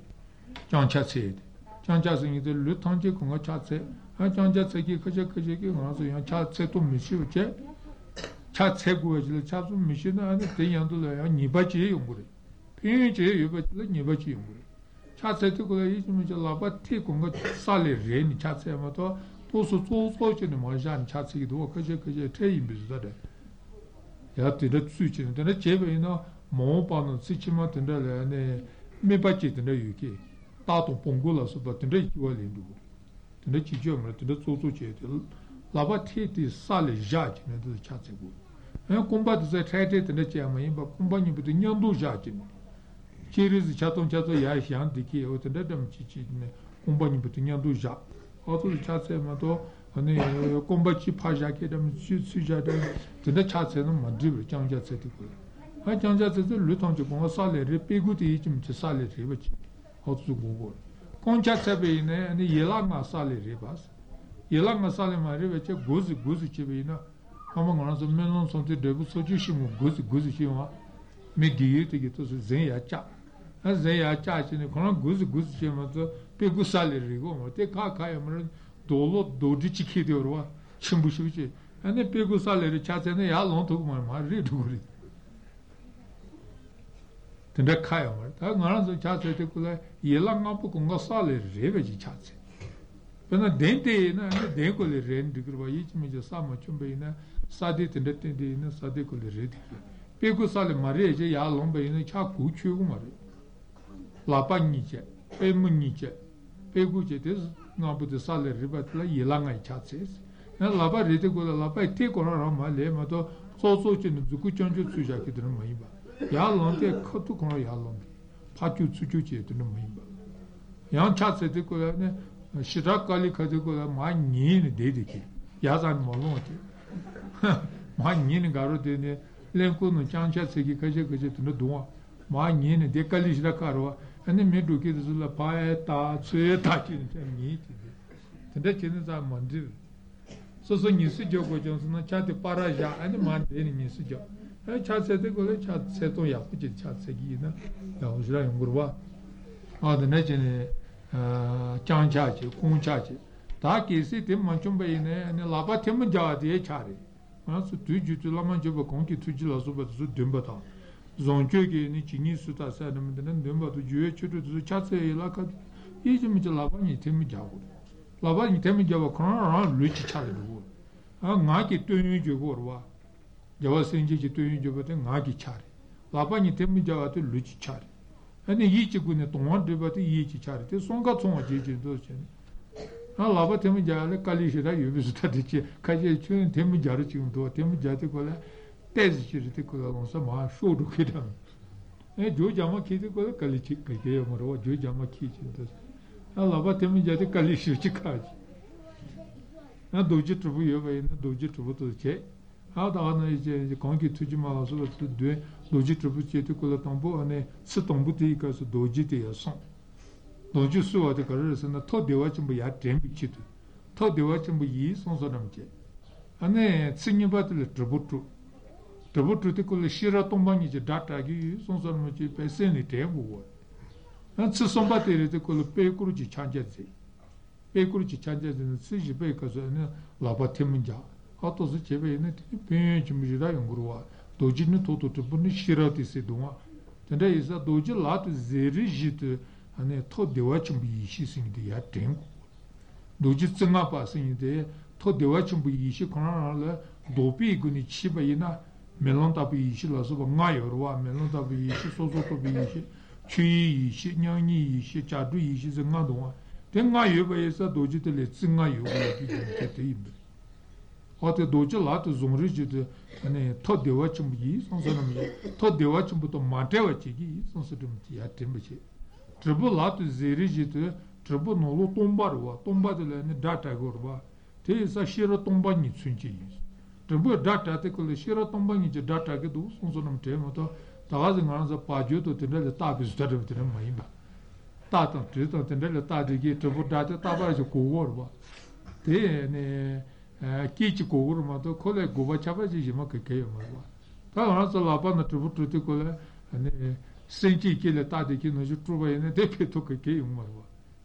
senji kile tadi kino ju truba ene depe toka ke yungwa.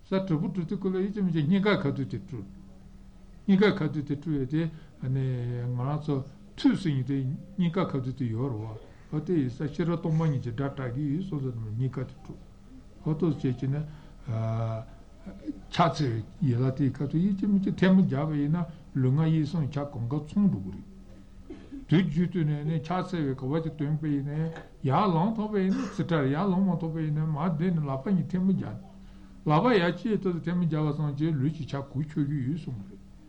Satra butu tukula ichi mje niga kadu te tru. Niga kadu te tru ete ane ngarazo tu singi te niga kadu te yorwa. Ote isa shira tomba nji data ki iso zidma niga te tru. Oto zechi na chatsiri yela te kadu ichi mje temu java ina lunga yison cha konga tsondu guri. Tutune chasse ko wajik tumbe ne ya long to be ne sitar ya long mo to be ne ma den la pani temja la ba ya chi to temja wa son je luci cha ku chu yu sum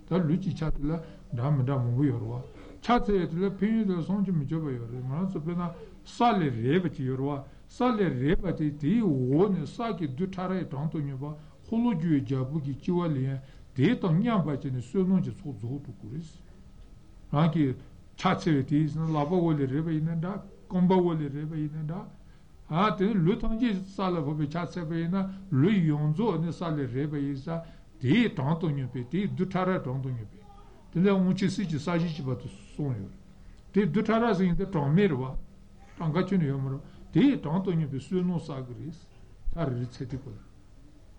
da luci cha la da ma da mo yorwa chasse de pin de son je mi jo ba yorwa ma so be na sale reba ti yorwa sale reba ti ti wo ne sa ki du tare ton to ne ba hulu ju ja bu ki wa le de to nya ba che ne so no je so zo to kuris ha ki chatsirities na lava wole reba ina da komba wole reba ina da ha te lutonji sala bobe chatsebe ina lu yonzo ne sala reba isa de tanto nyope de dutara tanto nyope de le muchisi ji saji ji batu sonyo de dutara zin de tomerwa tanga chune yomro de tanto nyope suno sagris tar ritsete ko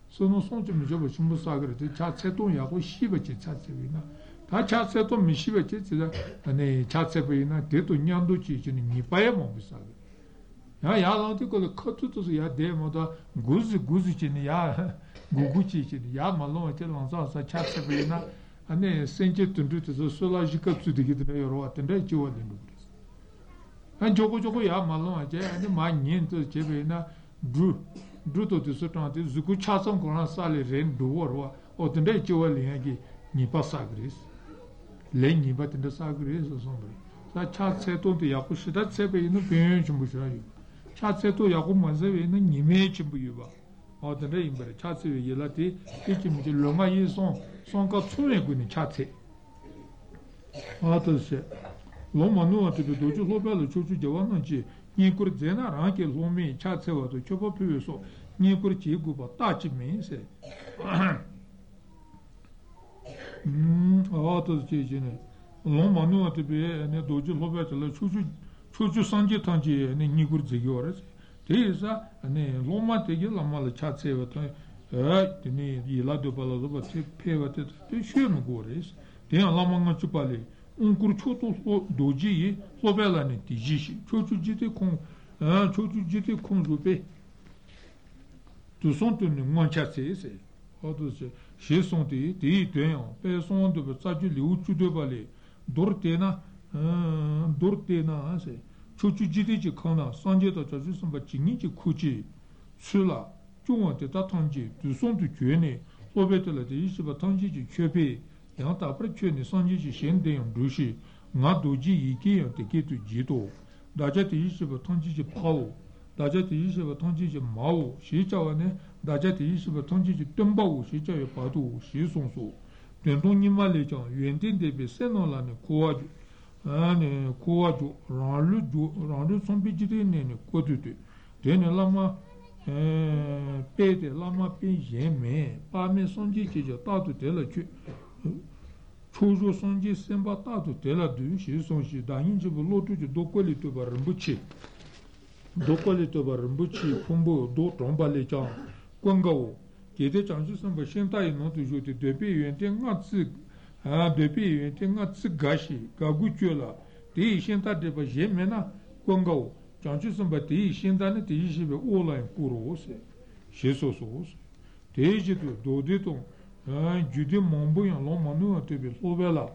suno sonje mujobo chimbo sagre de chatseton ya ko shibe che chatsebe ina 다 차세도 미시베지 진짜 아니 차세베이나 데도 냔도치 지는 니빠에 몸사 야 야로도 그 커트도 야 데모다 구즈구즈치니 야 구구치치니 야 말로한테 런사서 차세베이나 아니 센제튼드도 솔라지카 츠디기드네 요로한테 지원된다 한 조고조고 야 말로한테 아니 마니엔도 제베이나 두 두도도 소탄데 주구 차선 거나 살레 렌도와 어떤데 지원이야기 니빠사 그리스 Lengi batendo sagre so sombre. Sa chat seto to yakushi da sebe inu benju mushrayu. Chat seto yakum mazave inu nime chibuba. Odre imbre chat se yelati ichimje loma yison son ka tsune guni chatse. Atose. Loma no atudo doju lobelo chuchu jawananji nikur zena ranke lomi chatse wato chopo pyuso nikur chi guba tachi minse. Autos jene loma no atbe ne doji lobeta la chuchu sanje tanje ne nigur zegiores teza ne loma tege la mal chatsewa to ne ila do bala do bate pevate to shemu gores de la manga chupali un kurchu to doji lobela ne tiji chuchu jite kon rupe to sont ne mon chatse se autos She sont des dents, personne de Sadio Lutu de Valle, Dortena, Chuchiji Kana, Sanjay de Jason Bachinichi Kuchi, Sula, Juan de Tatanji, du son de Tuene, Robert de Ishibatanji Chepe, et après Tuene Sanjay Shende en Dushi, Nadoji Iki en Teketu Jito, Dajet Ishibatanji Pao, Dajet Ishibatanji Mao, Shijawane. 다제티 이슈가 통지지 뜸바고 시저에 봐도 시송소 된동님만에 전 연된데베 세노라는 고아주 아니 고아주 란루 손비지데네 고두데 데네라마 에 페데 라마 피제메 파메 손지지죠 따도 될어치 초조 손지 셈바 따도 될어두 시송시 다인지 로투지 도콜리토 바름부치 콤보 도 톰발레장 Quangao, qui était en juste un chentaille non toujours depuis une tengatsu, gashi, gagucula, des chenta de Bajemena, Quangao, Janjusum Bati, Shintane, Tishibe, Ola, Kuros, Chesosos, Tejitu, Dodeton, Judy Mambu, un long manu, un tubis ovella,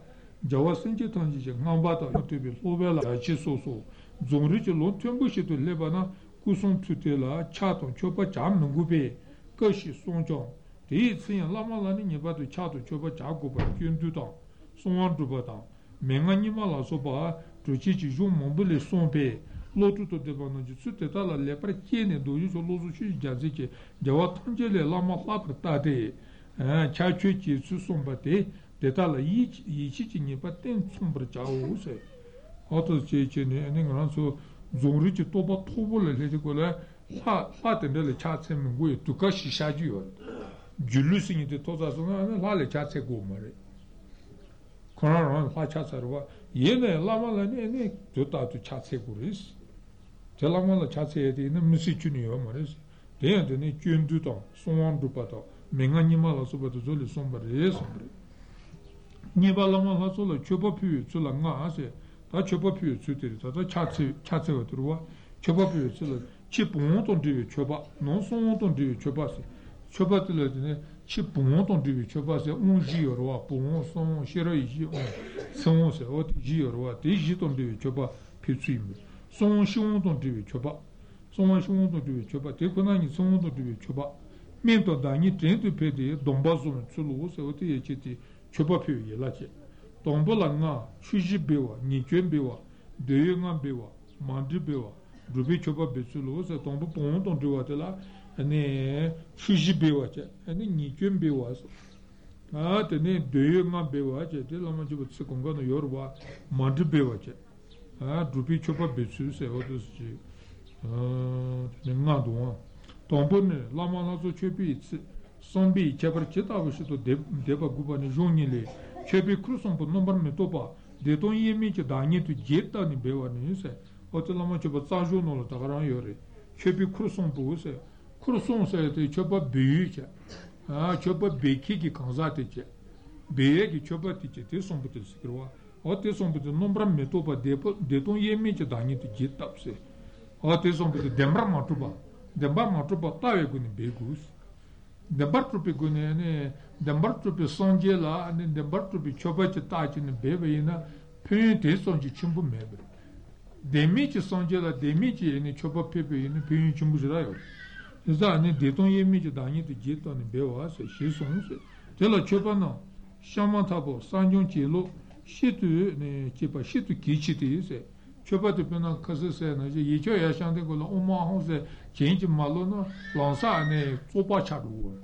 Jawasinji Tanji, Nambata, un tubis ovella, Chesoso, Zonrich, l'autre de Lebana, Couson Tutela, Chaton, Chopa, Cham, Nungupe. Kashi Songchang, Tei Tsien Lama Lani Nibatu Chatu Choba Chagoba Kyundu Tang, Songwan Druba Tang, Menga Nima La Soba, Truchichi Jum Mambule Songpe, Lotu To Devanaji Tsuteta La Lepra Tiene Doji So Lozu Shi Jazike, Jawa Tanjele Lama Lapra Tate, Cha Chuchi Tsu Songpa Te, Teta La Yichichi Nipa Ten Tsumbra Chao Se. Atas Cheche Ne, Nengaransu Zongrichi Toba Tobo Le Lechikole, 하하든들 차체면 그 두가 시샤지요. 줄루싱이도 도자서는 라레 차체고 말이. 코로나는 화차서와 얘네 라마라네 네 도다도 차체고리스. Jalamala chase di na misi chuniyo mares. Deyan de ne kyundu to, sowan dupa to, mengani mala soba to zoli somba re sombre. Nibalama hasola choba pyu zula nga ase, ta choba pyu zuteri ta chase go turwa, choba pyu zula chipon ton de choba, non son ton de choba se. Choba de ne chipon ton de choba se un jiorwa, pon son shiroi ji on, son se ot jiorwa, de ji ton de choba pyu zimbe. Son shundon to choba, son shundon to choba, teconani son to choba, mento dani trento pedi, dombazon, sulu, seoti e citi, choba più e lace. Tombola na, shuji bewa, nichen bewa, deungan bewa, mandi bewa, rubi choba besulu, se tombo ponton duatela, e shuji bewa, e nichen bewa. Ah, tene deungan bewa, e la mangiava secondano yorba, mandi bewa. Drupi chopa betsu se otus ci ngadwa tombone lama nazo chepi sombi cheparcheta avshito deba gubani jonile chepi kruson po number metopa deton yemi che danye tu jetta ni bewani se otelama chopa tsajonolo tagaran yore chepi kruson po se kruson se te chopa beyi che chopa beki ki kanzate che beye ki chopa ti che te sombutu sikirwa Ote sono per nombra metopa deton yemi che dani ti jitapse. Ote sono per dembar matuba tawe guni begus. Dembar trupi sanjela ne dembar trupi choba che taci ne beveina pente sonji chimbu mebe. Demi che sanjela demi che ne choba pepe ne pente chimbu jirayo. Esa ne deton yemi che dani ti jitone bewase shi sonse. Tela choba no shamatabo sanjon chelo Shitu ne chipa shitu kichiti se chopa de pena kaze se na je yecho ya shande ko oma ho se change malo no lansa ne sopa chadu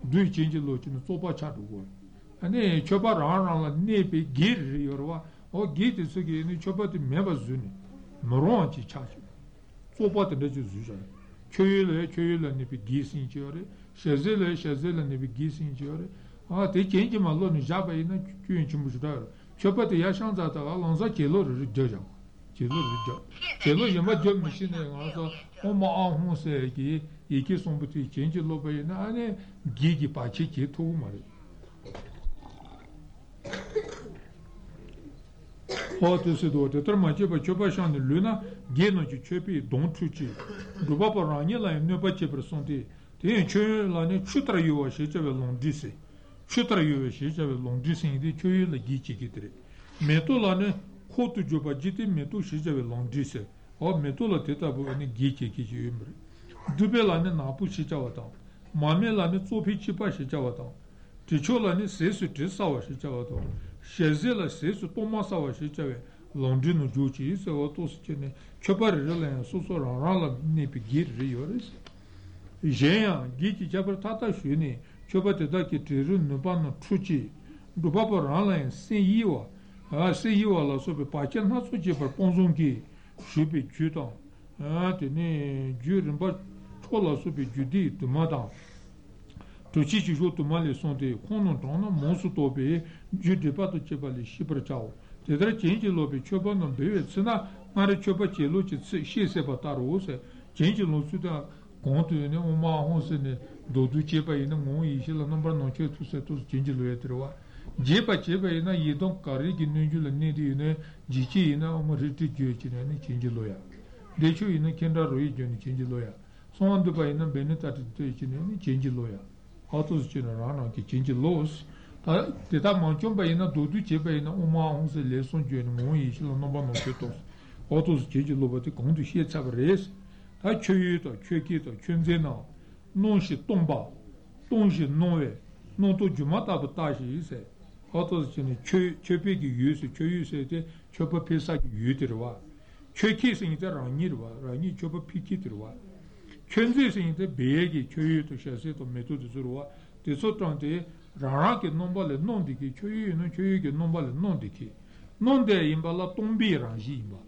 du change lo chine sopa chadu ane chopa ran ran la ne pe gir yorwa o git se gi ne chopa de meba zuni moron chi chachu sopa de ne zuja köyle ne pe gisin chiore shezele ne pe gisin chiore 아 대견지 말로는 잡아이는 규인 주무주다. 저번에 야상자다가 런자 제로를 저장. 제로 연마 좀 미신에 가서 엄마 홍세기 이게 손부터 견지 로베는 안에 기기 바치 기토 말이. 어디서도 저만 저바샹의 르나 게노지 쳬피 돈투치. 루바바라니라 네바체 프레손티. 대인초라니 추트라요 시제벨 론디세. Chutra yuwe shi chawe longdi singdi choye la gi chi kitri. Meto la ne koto joba jiti meto shi chawe longdi se. O meto la teta bo ne gi chi ki chi yumri. Dube la ne napu shi chawa tang. Mame la ne tsopi chipa shi chawa tang. Ticho la ne sesu ti sawa shi chawa tang. Sheze la sesu toma sawa shi chawe longdi no jo chi se o tosi che ne chopari re la ya soso rang rang la ne pi giri re yore se. Zhenya gi chi chabar tata shu ne Choba teta ki tiru nubana chuchi, rupapa ranlayan sen yiwa la sobe pache na suchi par ponzon ki shubi judan, tene ju rinpa chola sobe judi dumadan. Tuchi chi shu dumali sonde konon tona monsu tobe ju debato cheba li shibra chao. Tedra chenji lobe choba na bewe tsina ngari choba che lo chi shi seba taro se, chenji lo suda kontu ne oma hon se ne dodu cheba ina ngon ishi la number nonche tu se tu jinji lo eterwa jeba cheba ina yedon kari gi nunju la ne di ne jichi ina om riti gyochi ne jinji lo ya dechu ina kenda roi joni jinji lo ya soan duba ina beneta tito ichi ne jinji lo ya atos china rana ki jinji los teta manchon ba ina dodu cheba ina oma hon se leson joni ngon ishi la number nonche tu atos jinji lo bati kondu shie tsab res ta chöyu to chöki to chönze na non shi tomba ton shi noe non to jumata batashi se otos chini chöpe gi yöse chöyu se te chöpa pesa gi yödirwa chöki se inte ranirwa rani chöpa pikitirwa chönze se inte begi chöyu to shase to metodu zurwa te sotrante rara ke nombale non diki chöyu no chöyu ke nombale non diki non de imbala tombi ranji imba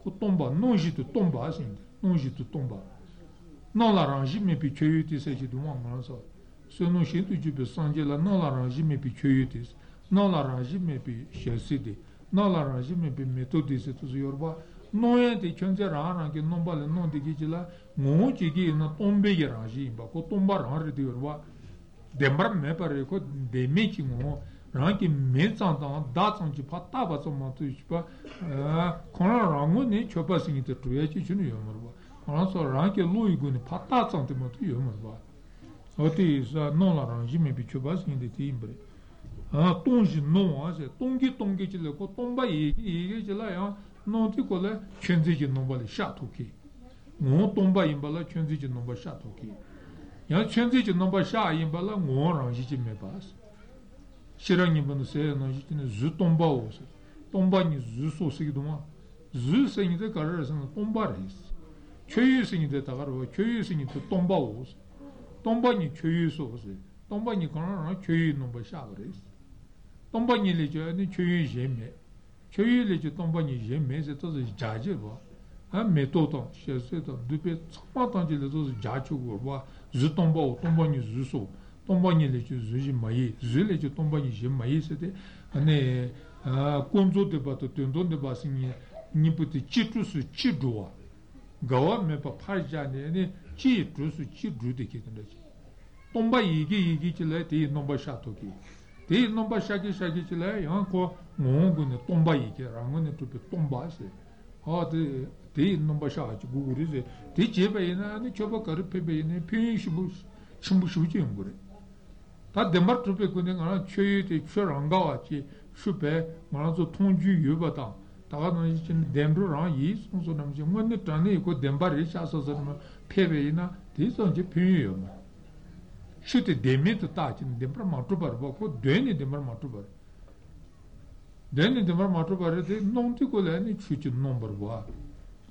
ko tomba non ji to tomba se non je te tombe non l'arrange mais puis tu te sais du monde non ça ce non chez tu peux changer là non l'arrange mais puis tu te non l'arrange mais puis chercher non l'arrange mais puis méthode c'est toujours va noi di chenze rana che non vale non di gila mo ci che non tombe giraji ba ko tomba ran di urwa dembra me pare ko de me chi mo ran che me san da san ci patta ba so ma tu ci ba kono rango ne chopa singi te tu ya ci chunu yomro kono so ran che lui guni patta san te ma tu yomro oti sa non la rangi me bi chopa singi te imbre ah tonji non ase tongi tongi ci le ko tomba e e ci la ya non ti colle chenzi ci non vale shatu ki non tomba imbala chenzi ci non va shatu ki ya chenzi ci non va sha imbala ngo rangi ci me bas shirangi bunu se no ci ne zu tomba o se tomba ni zu so se doma zu se ni de karar se tomba res chöyu se ni de tagar o chöyu se ni to tomba o se tomba ni chöyu so se tomba ni kono chöyu non va sha res 동반이 레저는 최유 제매 최유 레저 동반이 제매서 또 자제고 아 메토도 셔서도 두배 척마던지도 자주고 봐 주동보 동반이 주소 동반이 레저 주지 마이 주레저 동반이 제마이세데 아니 아 콘조데 바도 돈데 바싱이 니부터 치투스 치도와 가와 메파 파자네니 치투스 치두데 기든데 동반이 이기질래 대 넘버 샤토기 이 넘바 샤기실래 양코 몽군의 톰바이게 랑군의 투피 톰바세 하데 이 넘바 샤기 구구리제 이 제베이나니 쵸바 거르페베이니 피시부 심부시우진 거래 다 데마르 투피 군데가 쵸이데 쵸랑가와치 슈페 마라조 통주 유바다 다가는 진 뎀루랑 이 송소남지 뭔데 단에 이거 뎀바리 샤서서 페베이나 디선지 피유요 Shute demit tachin, dembra matubar, bako dweni dembra matubar. Dweni dembra matubar, non ti colani, chuchi non barba.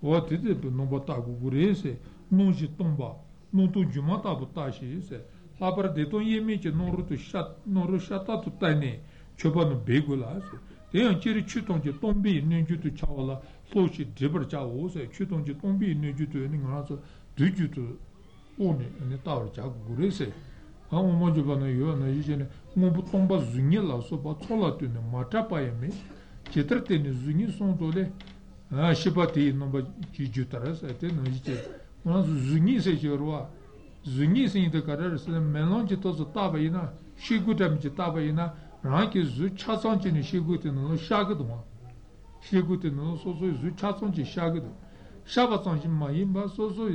O ti depe non batago gurese, non si tomba, non tu giumata butashi, se. Labar de ton yemici, non rutu shat, non rushata tu tane, chobano begola, se. Te anchiri chutonji tombi, ninjutu chavala, flochi debra chavo, se. Chutonji tombi, ninjutu, ninganzo, dujutu, one, netaur chago gurese. हाँ वो मज़े बने हुए हैं ना जिसने मुंबई तंबा ज़ुनिया लासो बात चला तो ने माचा पाये में चित्र तेरे ज़ुनिया सों तोले हाँ शिपाती नंबर चिजुतरा से ते ना जिसे उन्हें ज़ुनिया से चोरवा ज़ुनिया से इधर कर रहे हैं मेलों चितो से ताबई ना शिगुटे में चिताबई ना राह के ज़ुचासों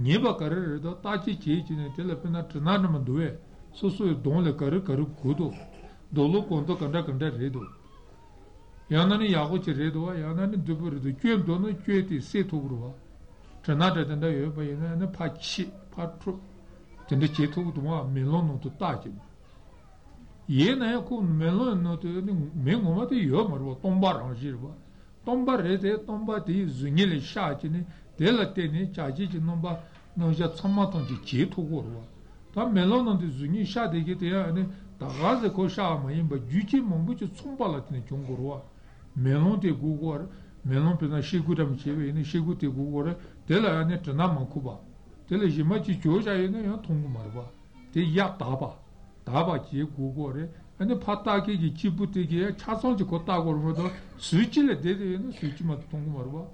Nyeba karir da tachi chee chine tila pina trinanama duwe susuyo donle karir karir kudu dolu konto kanda kanda redo yanani yago chi redo wa yanani dubu redo kyem dono kye ti se togru wa trinata tanda yoyo pa yana pa chi, pa tru tanda chee togru wa melon noto tachi ye na ya ku melon noto mengoma te yoyo marwa tomba rangirwa tomba rete tomba te zungile shaa chine della teni chaji ji nomba noja tsamaton ji jeto gorwa ta melonon de zuni sha de ge de ani da gaze ko sha ma yin ba juji mongbu ji tsumbala teni jongorwa melon de gogor melon pe na shiguda mi cheve ni shigude gogor della ani tna ma kuba della jima ji joja yin ya tongu marwa de ya daba daba ji gogor ani pata ge ji chibute ge chasol ji ko ta gorwa do suichi le de yin suichi ma tongu marwa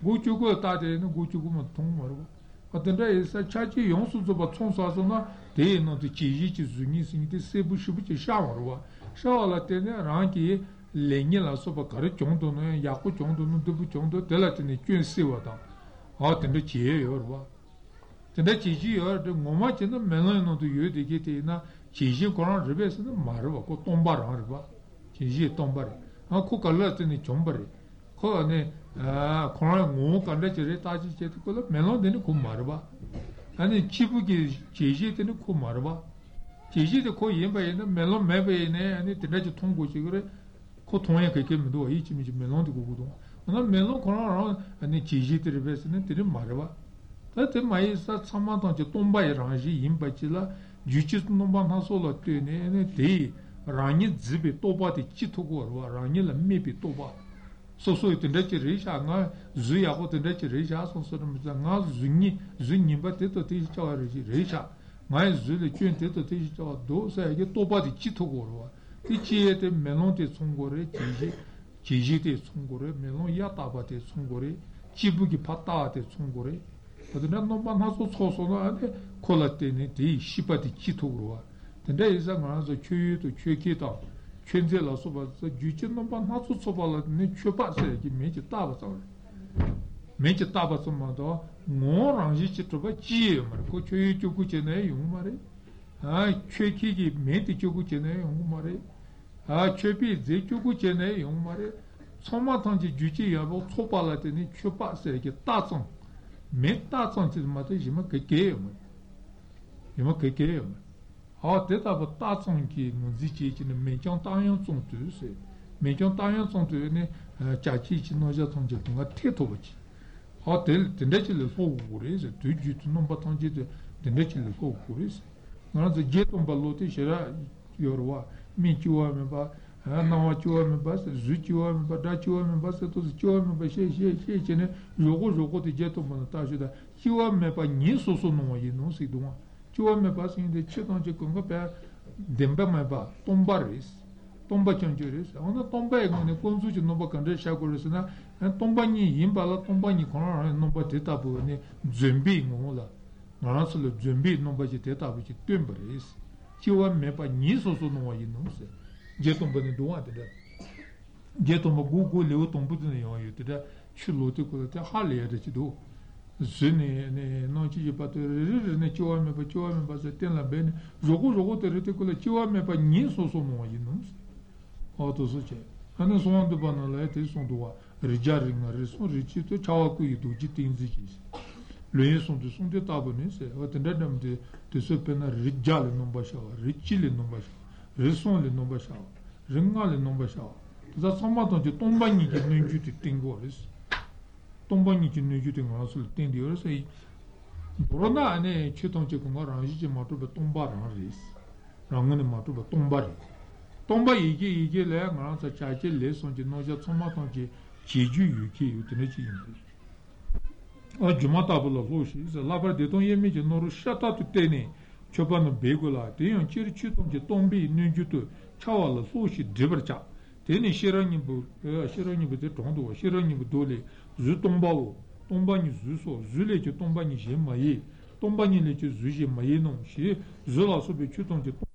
고추고 따대는 고추고만 통모르고 어떤데 이사 차지 용수조바 총사서나 대는데 지지지 중이신데 세부시부지 샤워와 샤워라테네 랑기 랭이라서바 가르 정도는 야구 정도는 두부 정도 될라테네 균세와다 어떤데 지여와 근데 지지여 뭐마치는 멜로노도 유되게테나 지지 그런 르베스는 말어 고 똥바랑 르바 지지 똥바리 아 코칼라테네 좀바리 코네 아, 그런 뭐 간다 저래 따지 제도고 멜로디는 고 말어 봐. 아니 기부기 제시되는 고 말어 봐. 제시도 고 예배에는 멜론 매배에는 아니 들어지 통고지 그래. 고 통에 그렇게 믿어. 이 지금 멜론도 고고도. 나 멜론 그런 아니 제시들이 베스는 들이 말어 봐. 다들 마이사 참마던 저 돈바이랑지 임바치라 유치스 논반 하솔어 되네. 네 라니 집에 또바디 치토고 라니라 메비 또바. 소소이 텐데치 리샤가 주야고 텐데치 리샤 소소르미자 나 주니 주니바 테토 티치와 리샤 마이 주리 퀸 테토 티치와 도사에게 또바디 치토고르와 티치에테 멜론테 송고레 치지 제지대 송고래 멜론 야타바대 송고래 지부기 바타대 송고래 그다음에 너만 하소 소소나 안에 콜라테니 데 시바디 키토로와 근데 이상하면서 교육도 교육이다 켄젤라서 봐서 규진만 하소 소발네 쵸바세 김메지 따바서 메지 따바서마도 뭐랑지 치토바 지에 말고 교육도 구제네 용말에 아 최키기 메디 교구제네 용말에 아, 최비 제주구 전에 용말에 소마탄지 주지하고 초발라더니 추바세게 따성 메따성지 맞으지만 그게요. 이만 그게요. 아, 대답 따성기 문지치는 매경 땅형 총투세. 매경 땅형 총투네 자치치 노자 총제가 태토버지. 아, 된데질 소고래서 뒤지도 넘바탄지도 된데질 소고래서. 나한테 제돈 발로티 셔라 요르와 Michua member, Nawachua members, Zuchua member, Dachua members, Toschua member, Shane, Yogo, the jet of Montaja, Chua member, Nisosono, you know, Sidua, Chua members in the Cheton Jaconga, Demba member, Tombaris, Tomba Chanjuris, on the Tomba, on the Consuji Nova Kandre Shagorisana, and Tombani, Imbala, Tombani, Connor, and Nomba Tetabu, Zumbi, Mola, Naransel, Zumbi, Nomba Teta, which is Timberis. Chua member Nisoso no one knows. Jeton Benedua did that. Jeton Magugo, Leoton Putin, you did that. She looked at Harley at the door. Zinni and non Chipat, the Chua member, the Tella Ben, Zogo, the reticular Chua member Nisoso no one knows. Auto Suche. And so on the Banalette is on the war, regarding a resource to Chawaku to Jitin Zikis. Le son de son détabonné, c'est attendant de se peine ridjal non bacha, ridjil non bacha, reson non bacha, rengal non bacha. Ça s'amata de tombani qui ne jute tingoris. Tombani qui ne jute en sur tingoris et Brona ne cheton che konga ranji mato be tombar ranris. Rangane mato be tombar. Tomba yigi le ngransa chache le son de noja tomata qui jeju qui utene chi. A Jumatabula Lushi is a lover de Don Yemij nor shut up to Tene, Chopan Begula, Deon Chirichitum, the Tombi, Nunjutu, Chawala Lushi, Dibercha, Tene Shiranibu, Shiranibu de Tondo, Shiranibu Dole, Zutombao, Tombani Zuso, Zule to Tombani Jemaye, Tombani Leche Zuje Mayenon, She, Zola Subichutum, the